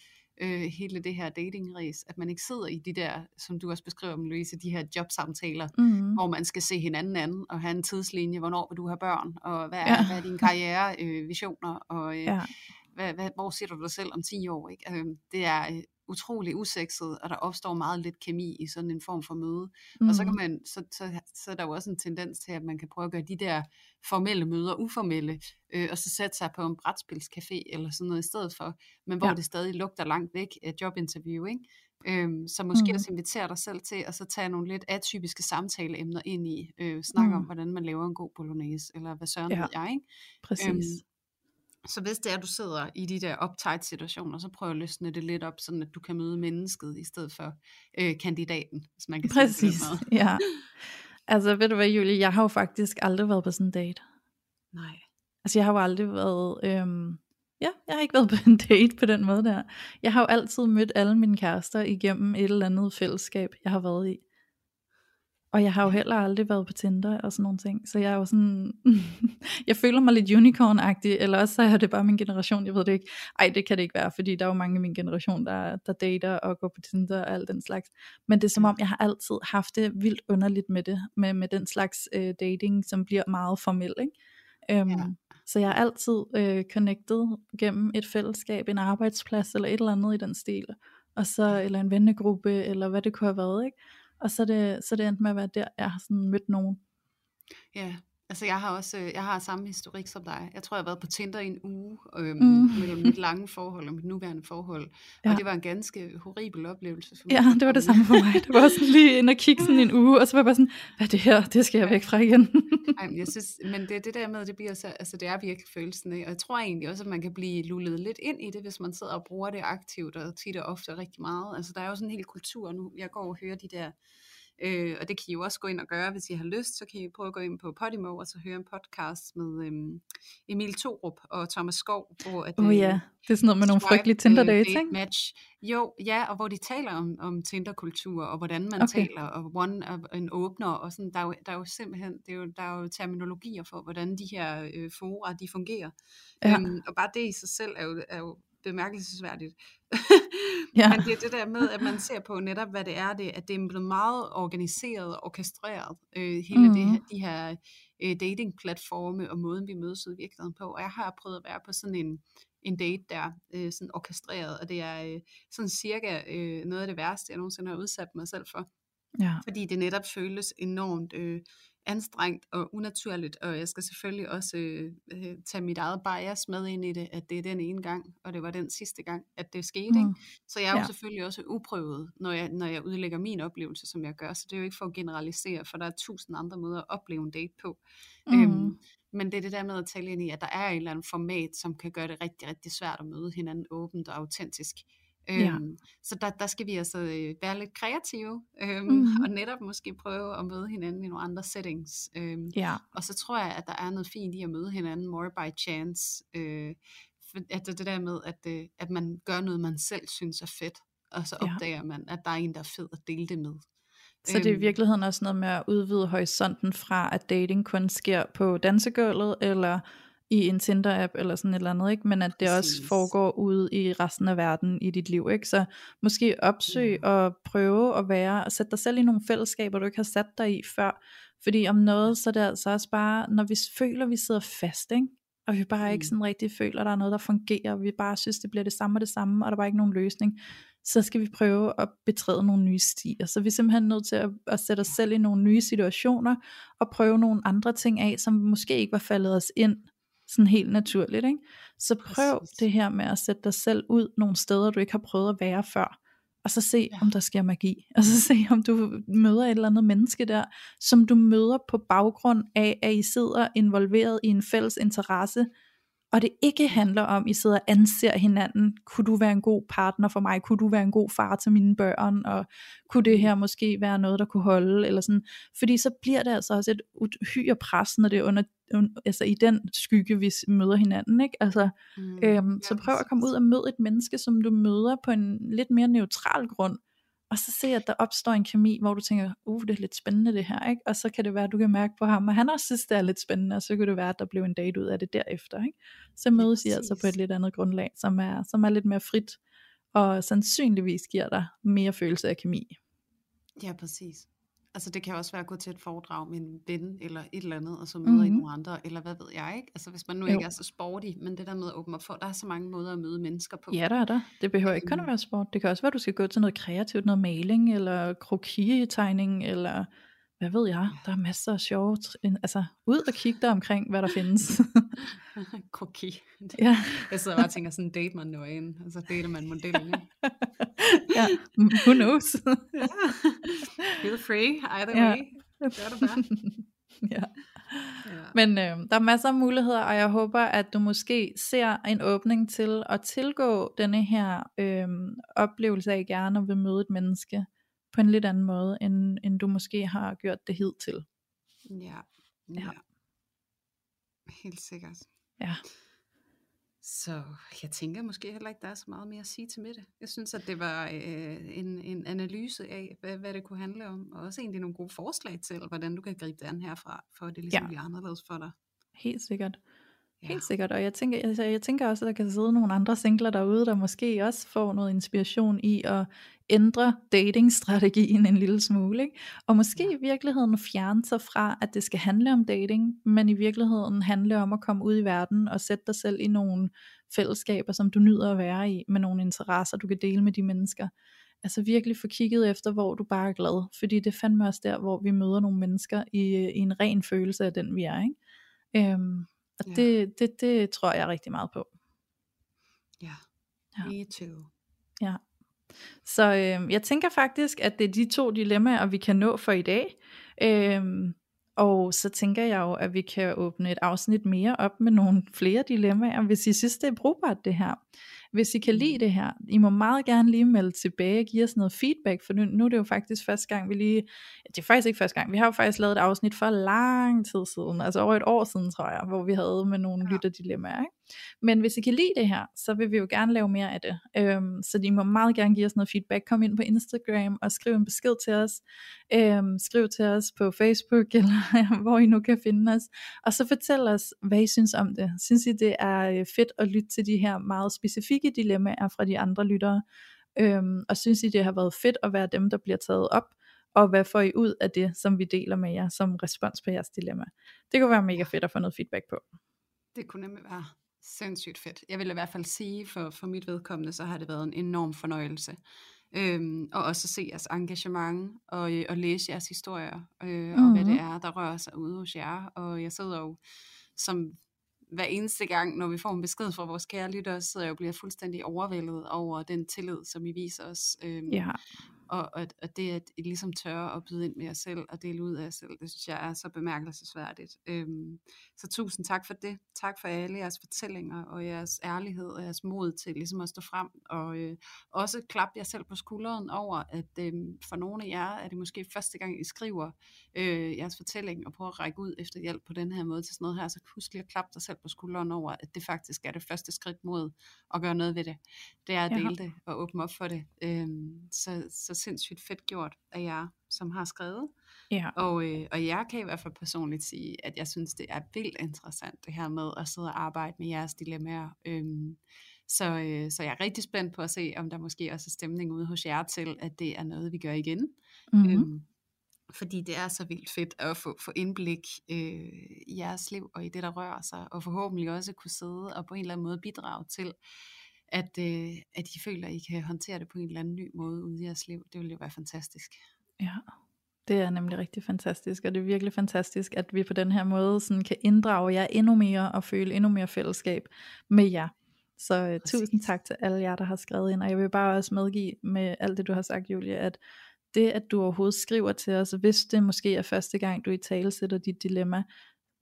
hele det her datingræs, at man ikke sidder i de der, som du også beskriver om, Louise, de her jobsamtaler, hvor man skal se hinanden anden, og have en tidslinje, hvornår vil du have børn, og hvad er dine karrierevisioner, og hvor ser du dig selv om 10 år, ikke? Det er utrolig usekset, og der opstår meget lidt kemi i sådan en form for møde. Og så kan man, så er der jo også en tendens til, at man kan prøve at gøre de der formelle møder uformelle, og så sætte sig på en brætspilscafé eller sådan noget i stedet for, men hvor det stadig lugter langt væk af jobinterview, ikke? Så måske også inviterer dig selv til at så tage nogle lidt atypiske samtaleemner ind i, snakke om, hvordan man laver en god bolognese, eller hvad søren ved jeg, ikke? Præcis. Så hvis det er, at du sidder i de der uptight situationer, så prøv at løsne det lidt op, sådan at du kan møde mennesket i stedet for kandidaten, hvis man kan sige det. Præcis, ja. Altså ved du hvad, Julie, jeg har jo faktisk aldrig været på sådan en date. Nej. Altså jeg har jo aldrig været, jeg har ikke været på en date på den måde der. Jeg har jo altid mødt alle mine kærester igennem et eller andet fællesskab, jeg har været i. Og jeg har jo heller aldrig været på Tinder og sådan nogle ting. Så jeg er jo sådan, jeg føler mig lidt unicorn-agtig, eller også så er det bare min generation, jeg ved det ikke. Ej, det kan det ikke være, fordi der er jo mange i min generation, der dater og går på Tinder og alt den slags. Men det er som om, jeg har altid haft det vildt underligt med det, med den slags dating, som bliver meget formel, ikke? Så jeg er altid connected gennem et fællesskab, en arbejdsplads eller et eller andet i den stil. Og så, eller en vennegruppe, eller hvad det kunne have været, ikke? Og så det endte med at være der, jeg har sådan mødt nogen. Ja, altså jeg har samme historik som dig. Jeg tror, jeg har været på Tinder i en uge, mellem mit lange forhold og mit nuværende forhold. Ja. Og det var en ganske horribel oplevelse for mig. Ja, det var det samme for mig. Det var også lige ind og kigge sådan en uge, og så var jeg bare sådan, hvad er det her? Det skal jeg væk fra igen. Ej, men jeg synes, men det der med, det bliver så, altså det er virkelig følelsen af, og jeg tror egentlig også, at man kan blive lullet lidt ind i det, hvis man sidder og bruger det aktivt, og tit og ofte rigtig meget. Altså der er jo sådan en hel kultur nu, jeg går og hører de der Og det kan I jo også gå ind og gøre, hvis I har lyst, så kan I prøve at gå ind på Podimo og så høre en podcast med Emil Torup og Thomas Skov, hvor at, det er sådan noget med nogle frygtelige Tinder-date, ikke? Match. Jo, ja, og hvor de taler om Tinder-kultur og hvordan man taler, og en åbner, og sådan, der er jo simpelthen, der er jo terminologier for, hvordan de her fora, de fungerer. Ja. Og bare det i sig selv er jo bemærkelsesværdigt. Ja. Men det er det der med, at man ser på netop, hvad det er, at det er blevet meget organiseret og orkestreret, hele de her datingplatforme og måden, vi mødes i virkeligheden på. Og jeg har prøvet at være på sådan en date, der er sådan orkestreret, og det er sådan cirka noget af det værste, jeg nogensinde har udsat mig selv for. Ja. Fordi det netop føles enormt anstrengt og unaturligt, og jeg skal selvfølgelig også tage mit eget bias med ind i det, at det er den ene gang, og det var den sidste gang, at det skete, ikke? Så jeg er jo selvfølgelig også uprøvet, når jeg udlægger min oplevelse, som jeg gør, så det er jo ikke for at generalisere, for der er 1000 andre måder at opleve en date på. Men det er det der med at tale ind i, at der er en eller anden format, som kan gøre det rigtig, rigtig svært at møde hinanden åbent og autentisk. Så der skal vi altså være lidt kreative og netop måske prøve at møde hinanden i nogle andre settings, og så tror jeg, at der er noget fint i at møde hinanden more by chance, at det der med at man gør noget, man selv synes er fedt, og så opdager man, at der er en, der er fed at dele det med. Så det er i virkeligheden også noget med at udvide horisonten fra, at dating kun sker på dansegulvet eller i en Tinder-app eller sådan et eller andet, ikke? Men at det også foregår ude i resten af verden i dit liv, ikke? Så måske opsøg og prøve at være, og sætte dig selv i nogle fællesskaber, du ikke har sat dig i før, fordi om noget, så er det altså også bare, når vi føler, vi sidder fast, ikke? Og vi bare ikke sådan rigtig føler, at der er noget, der fungerer, og vi bare synes, det bliver det samme, og der er bare ikke nogen løsning, så skal vi prøve at betræde nogle nye stier. Så vi er simpelthen nødt til at sætte os selv i nogle nye situationer, og prøve nogle andre ting af, som måske ikke var faldet os ind, sådan helt naturligt, ikke? Så prøv det her med at sætte dig selv ud nogle steder, du ikke har prøvet at være før, og så se, om der sker magi, og så se, om du møder et eller andet menneske der, som du møder på baggrund af, at I sidder involveret i en fælles interesse, og det ikke handler om, I sidder og anser hinanden, kunne du være en god partner for mig, kunne du være en god far til mine børn, og kunne det her måske være noget, der kunne holde, eller sådan, fordi så bliver det altså også et uhyre pres, når det er altså i den skygge, vi møder hinanden, ikke? Altså, så prøv at komme ud og møde et menneske, som du møder på en lidt mere neutral grund, og så se, at der opstår en kemi, hvor du tænker, det er lidt spændende det her, ikke? Og så kan det være, at du kan mærke på ham, og han også synes, det er lidt spændende, og så kan det være, at der blev en date ud af det derefter, ikke? Så mødes I altså på et lidt andet grundlag, som er lidt mere frit, og sandsynligvis giver dig mere følelse af kemi. Ja, præcis. Altså det kan også være at gå til et foredrag med en ven, eller et eller andet, og så møder I nogle andre, eller hvad ved jeg, ikke? Altså hvis man nu ikke er så sporty, men det der med at åbne op for, der er så mange måder at møde mennesker på. Ja, der er der. Det behøver ikke kun at være sport. Det kan også være, at du skal gå til noget kreativt, noget maling, eller krokitegning, eller hvad ved jeg. Der er masser af sjove, altså ud og kigge der omkring, hvad der findes. Kroki. Ja. Jeg sidder bare og tænker sådan, date man nøgen, og så dater man modellen. Ja, who knows? Ja. Feel free, either way. Gør det bare. Men der er masser af muligheder, og jeg håber, at du måske ser en åbning til at tilgå denne her oplevelse af gerne at vil møde et menneske på en lidt anden måde, end du måske har gjort det hidtil. Ja. Helt sikkert. Ja. Så jeg tænker måske heller ikke, der er så meget mere at sige til Mette. Jeg synes, at det var en analyse af, hvad det kunne handle om, og også egentlig nogle gode forslag til, hvordan du kan gribe det an herfra, for at det ligesom bliver anderledes for dig. Helt sikkert. Ja. Helt sikkert, og jeg tænker også, at der kan sidde nogle andre singler derude, der måske også får noget inspiration i at ændre datingstrategien en lille smule, ikke? Og måske i virkeligheden fjerne sig fra, at det skal handle om dating, men i virkeligheden handle om at komme ud i verden og sætte dig selv i nogle fællesskaber, som du nyder at være i, med nogle interesser, du kan dele med de mennesker. Altså virkelig få kigget efter, hvor du bare er glad, fordi det fandme også der, hvor vi møder nogle mennesker i en ren følelse af den, vi er, ikke? Og det tror jeg rigtig meget på. Ja. Me too. Ja. Så jeg tænker faktisk, at det er de to dilemmaer, vi kan nå for i dag. Og så tænker jeg jo, at vi kan åbne et afsnit mere op med nogle flere dilemmaer, hvis I synes, det er brugbart det her. Hvis I kan lide det her, I må meget gerne lige melde tilbage, give os noget feedback, for nu er det jo faktisk første gang, det er faktisk ikke første gang, vi har jo faktisk lavet et afsnit for lang tid siden, altså over et år siden, tror jeg, hvor vi havde med nogle lytterdilemmaer, ikke? Men hvis I kan lide det her, så vil vi jo gerne lave mere af det, så I må meget gerne give os noget feedback, kom ind på Instagram og skriv en besked til os, skriv til os på Facebook, eller hvor I nu kan finde os, og så fortæl os, hvad I synes om det. Synes I det er fedt at lytte til de her meget specifikke dilemmaer fra de andre lyttere, og synes I det har været fedt at være dem, der bliver taget op, og hvad får I ud af det, som vi deler med jer som respons på jeres dilemma? Det kunne være mega fedt at få noget feedback på. Det kunne nemlig være sindssygt fedt. Jeg vil i hvert fald sige, for mit vedkommende, så har det været en enorm fornøjelse. Og også se jeres engagement, og læse jeres historier, og hvad det er, der rører sig ude hos jer. Og jeg sidder jo, som hver eneste gang, når vi får en besked fra vores kære lyttere, sidder jeg jo og bliver fuldstændig overvældet over den tillid, som I viser os. Og det, at I ligesom tør at byde ind med jer selv, og dele ud af jer selv, det synes jeg er så bemærkelsesværdigt. Så tusind tak for det. Tak for alle jeres fortællinger, og jeres ærlighed, og jeres mod til ligesom at stå frem, og også klappe jer selv på skulderen over, at for nogle af jer, er det måske første gang, I skriver jeres fortælling, og prøver at række ud efter hjælp på den her måde til sådan noget her, så husk lige at klappe dig selv på skulderen over, at det faktisk er det første skridt mod at gøre noget ved det. Det er at dele det, og åbne op for det. Så sindssygt fedt gjort af jer, som har skrevet. Ja. Og jeg kan i hvert fald personligt sige, at jeg synes, det er vildt interessant, det her med at sidde og arbejde med jeres dilemmaer. Så jeg er rigtig spændt på at se, om der måske også er stemning ude hos jer til, at det er noget, vi gør igen. Mm-hmm. Fordi det er så vildt fedt at få indblik i jeres liv, og i det, der rører sig, og forhåbentlig også kunne sidde og på en eller anden måde bidrage til, at I føler, at I kan håndtere det på en eller anden ny måde ude i jeres liv. Det ville jo være fantastisk. Ja, det er nemlig rigtig fantastisk, og det er virkelig fantastisk, at vi på den her måde sådan kan inddrage jer endnu mere, og føle endnu mere fællesskab med jer. Så tusind tak til alle jer, der har skrevet ind, og jeg vil bare også medgive med alt det, du har sagt, Julie, at det, at du overhovedet skriver til os, hvis det måske er første gang, du italesætter dit dilemma,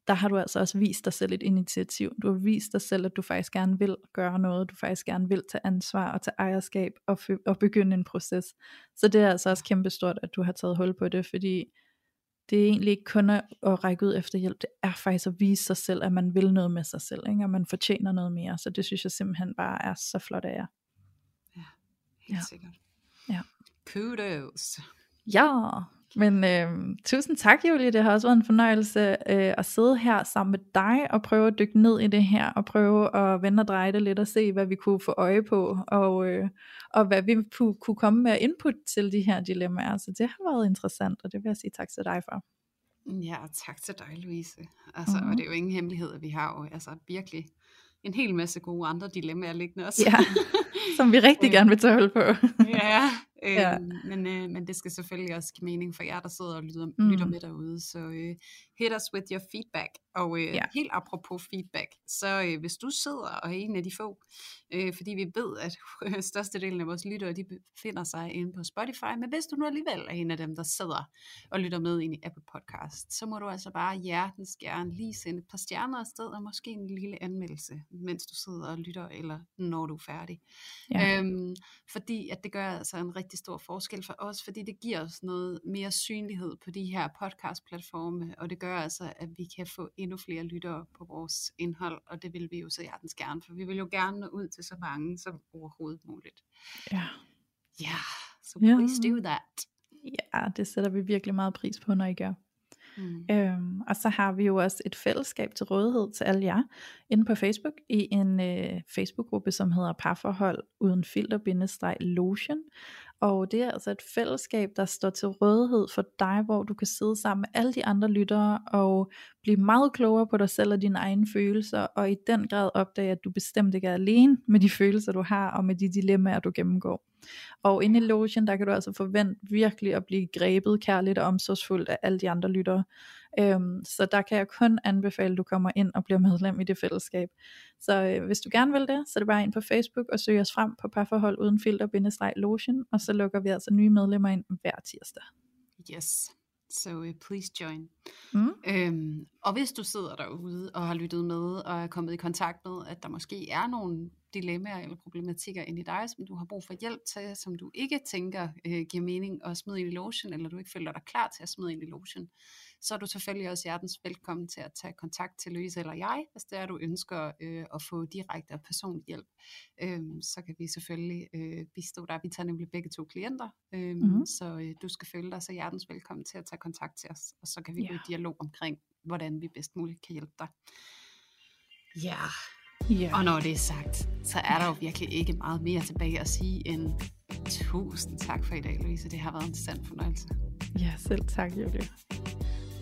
der har du altså også vist dig selv et initiativ. Du har vist dig selv, at du faktisk gerne vil gøre noget, du faktisk gerne vil tage ansvar og tage ejerskab og begynde en proces. Så det er altså også kæmpestort, at du har taget hul på det, fordi det er egentlig ikke kun at række ud efter hjælp, det er faktisk at vise sig selv, at man vil noget med sig selv, ikke? Og man fortjener noget mere, så det synes jeg simpelthen bare er så flot af jer. Ja, helt sikkert. Ja. Kudos! Ja! Men tusind tak, Julie, det har også været en fornøjelse at sidde her sammen med dig og prøve at dykke ned i det her og prøve at vende og dreje det lidt og se, hvad vi kunne få øje på og hvad vi kunne komme med input til de her dilemmaer, så det har været interessant, og det vil jeg sige tak til dig for. Ja, tak til dig, Louise, altså, og det er jo ingen hemmelighed, at vi har jo altså virkelig en hel masse gode andre dilemmaer liggende også. Ja, som vi rigtig gerne vil tage hul på. Ja. Men det skal selvfølgelig også give mening for jer, der sidder og lytter med derude. Så hit us with your feedback. Og helt apropos feedback, så hvis du sidder og er en af de få, fordi vi ved, at størstedelen af vores lyttere, de befinder sig inde på Spotify, men hvis du nu alligevel er en af dem, der sidder og lytter med ind i Apple Podcast, så må du altså bare hjertens gerne lige sende et par stjerner afsted, og måske en lille anmeldelse, mens du sidder og lytter, eller når du er færdig. Ja. Fordi at det gør altså en rigtig stor forskel for os, fordi det giver os noget mere synlighed på de her podcastplatforme, og det gør altså, at vi kan få endnu flere lyttere på vores indhold, og det vil vi jo så hjertens gerne, for vi vil jo gerne nå ud til så mange som overhovedet muligt. Ja. Ja, så please do that. Ja, det sætter vi virkelig meget pris på, når I gør. Og så har vi jo også et fællesskab til rådighed til alle jer inde på Facebook i en Facebook-gruppe, som hedder Parforhold Uden Filter-Lotion, og det er altså et fællesskab, der står til rådighed for dig, hvor du kan sidde sammen med alle de andre lyttere og blive meget klogere på dig selv og dine egne følelser, og i den grad opdage, at du bestemt ikke er alene med de følelser, du har, og med de dilemmaer, du gennemgår. Og inde i Lotion, der kan du altså forvente virkelig at blive grebet kærligt og omsorgsfuldt af alle de andre lyttere. Så der kan jeg kun anbefale, at du kommer ind og bliver medlem i det fællesskab. Så hvis du gerne vil det, så er det bare ind på Facebook og søg os frem på Parforhold Uden Filter-Lotion, og så lukker vi altså nye medlemmer ind hver tirsdag. Yes. So please join. Mm. Og hvis du sidder derude og har lyttet med og er kommet i kontakt med, at der måske er nogle dilemmaer eller problematikker inde i dig, som du har brug for hjælp til, som du ikke tænker giver mening at smide ind i lotion, eller du ikke føler dig klar til at smide ind i lotion, så er du selvfølgelig også hjertens velkommen til at tage kontakt til Louise eller jeg, hvis det er, du ønsker at få direkte og personlig hjælp. Så kan vi selvfølgelig bistå dig. Vi tager nemlig begge to klienter, mm-hmm. så du skal føle dig så hjertens velkommen til at tage kontakt til os, og så kan vi gå i dialog omkring, hvordan vi bedst muligt kan hjælpe dig. Ja... Yeah. Og når det er sagt, så er der jo virkelig ikke meget mere tilbage at sige end 1000 tak for i dag, Louise. Det har været en sand fornøjelse. Ja, selv tak, Julie.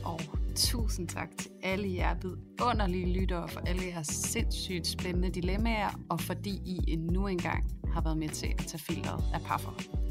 Og 1000 tak til alle jer vidunderlige lyttere for alle jeres sindssygt spændende dilemmaer, og fordi I endnu engang har været med til at tage filteret af parforhold.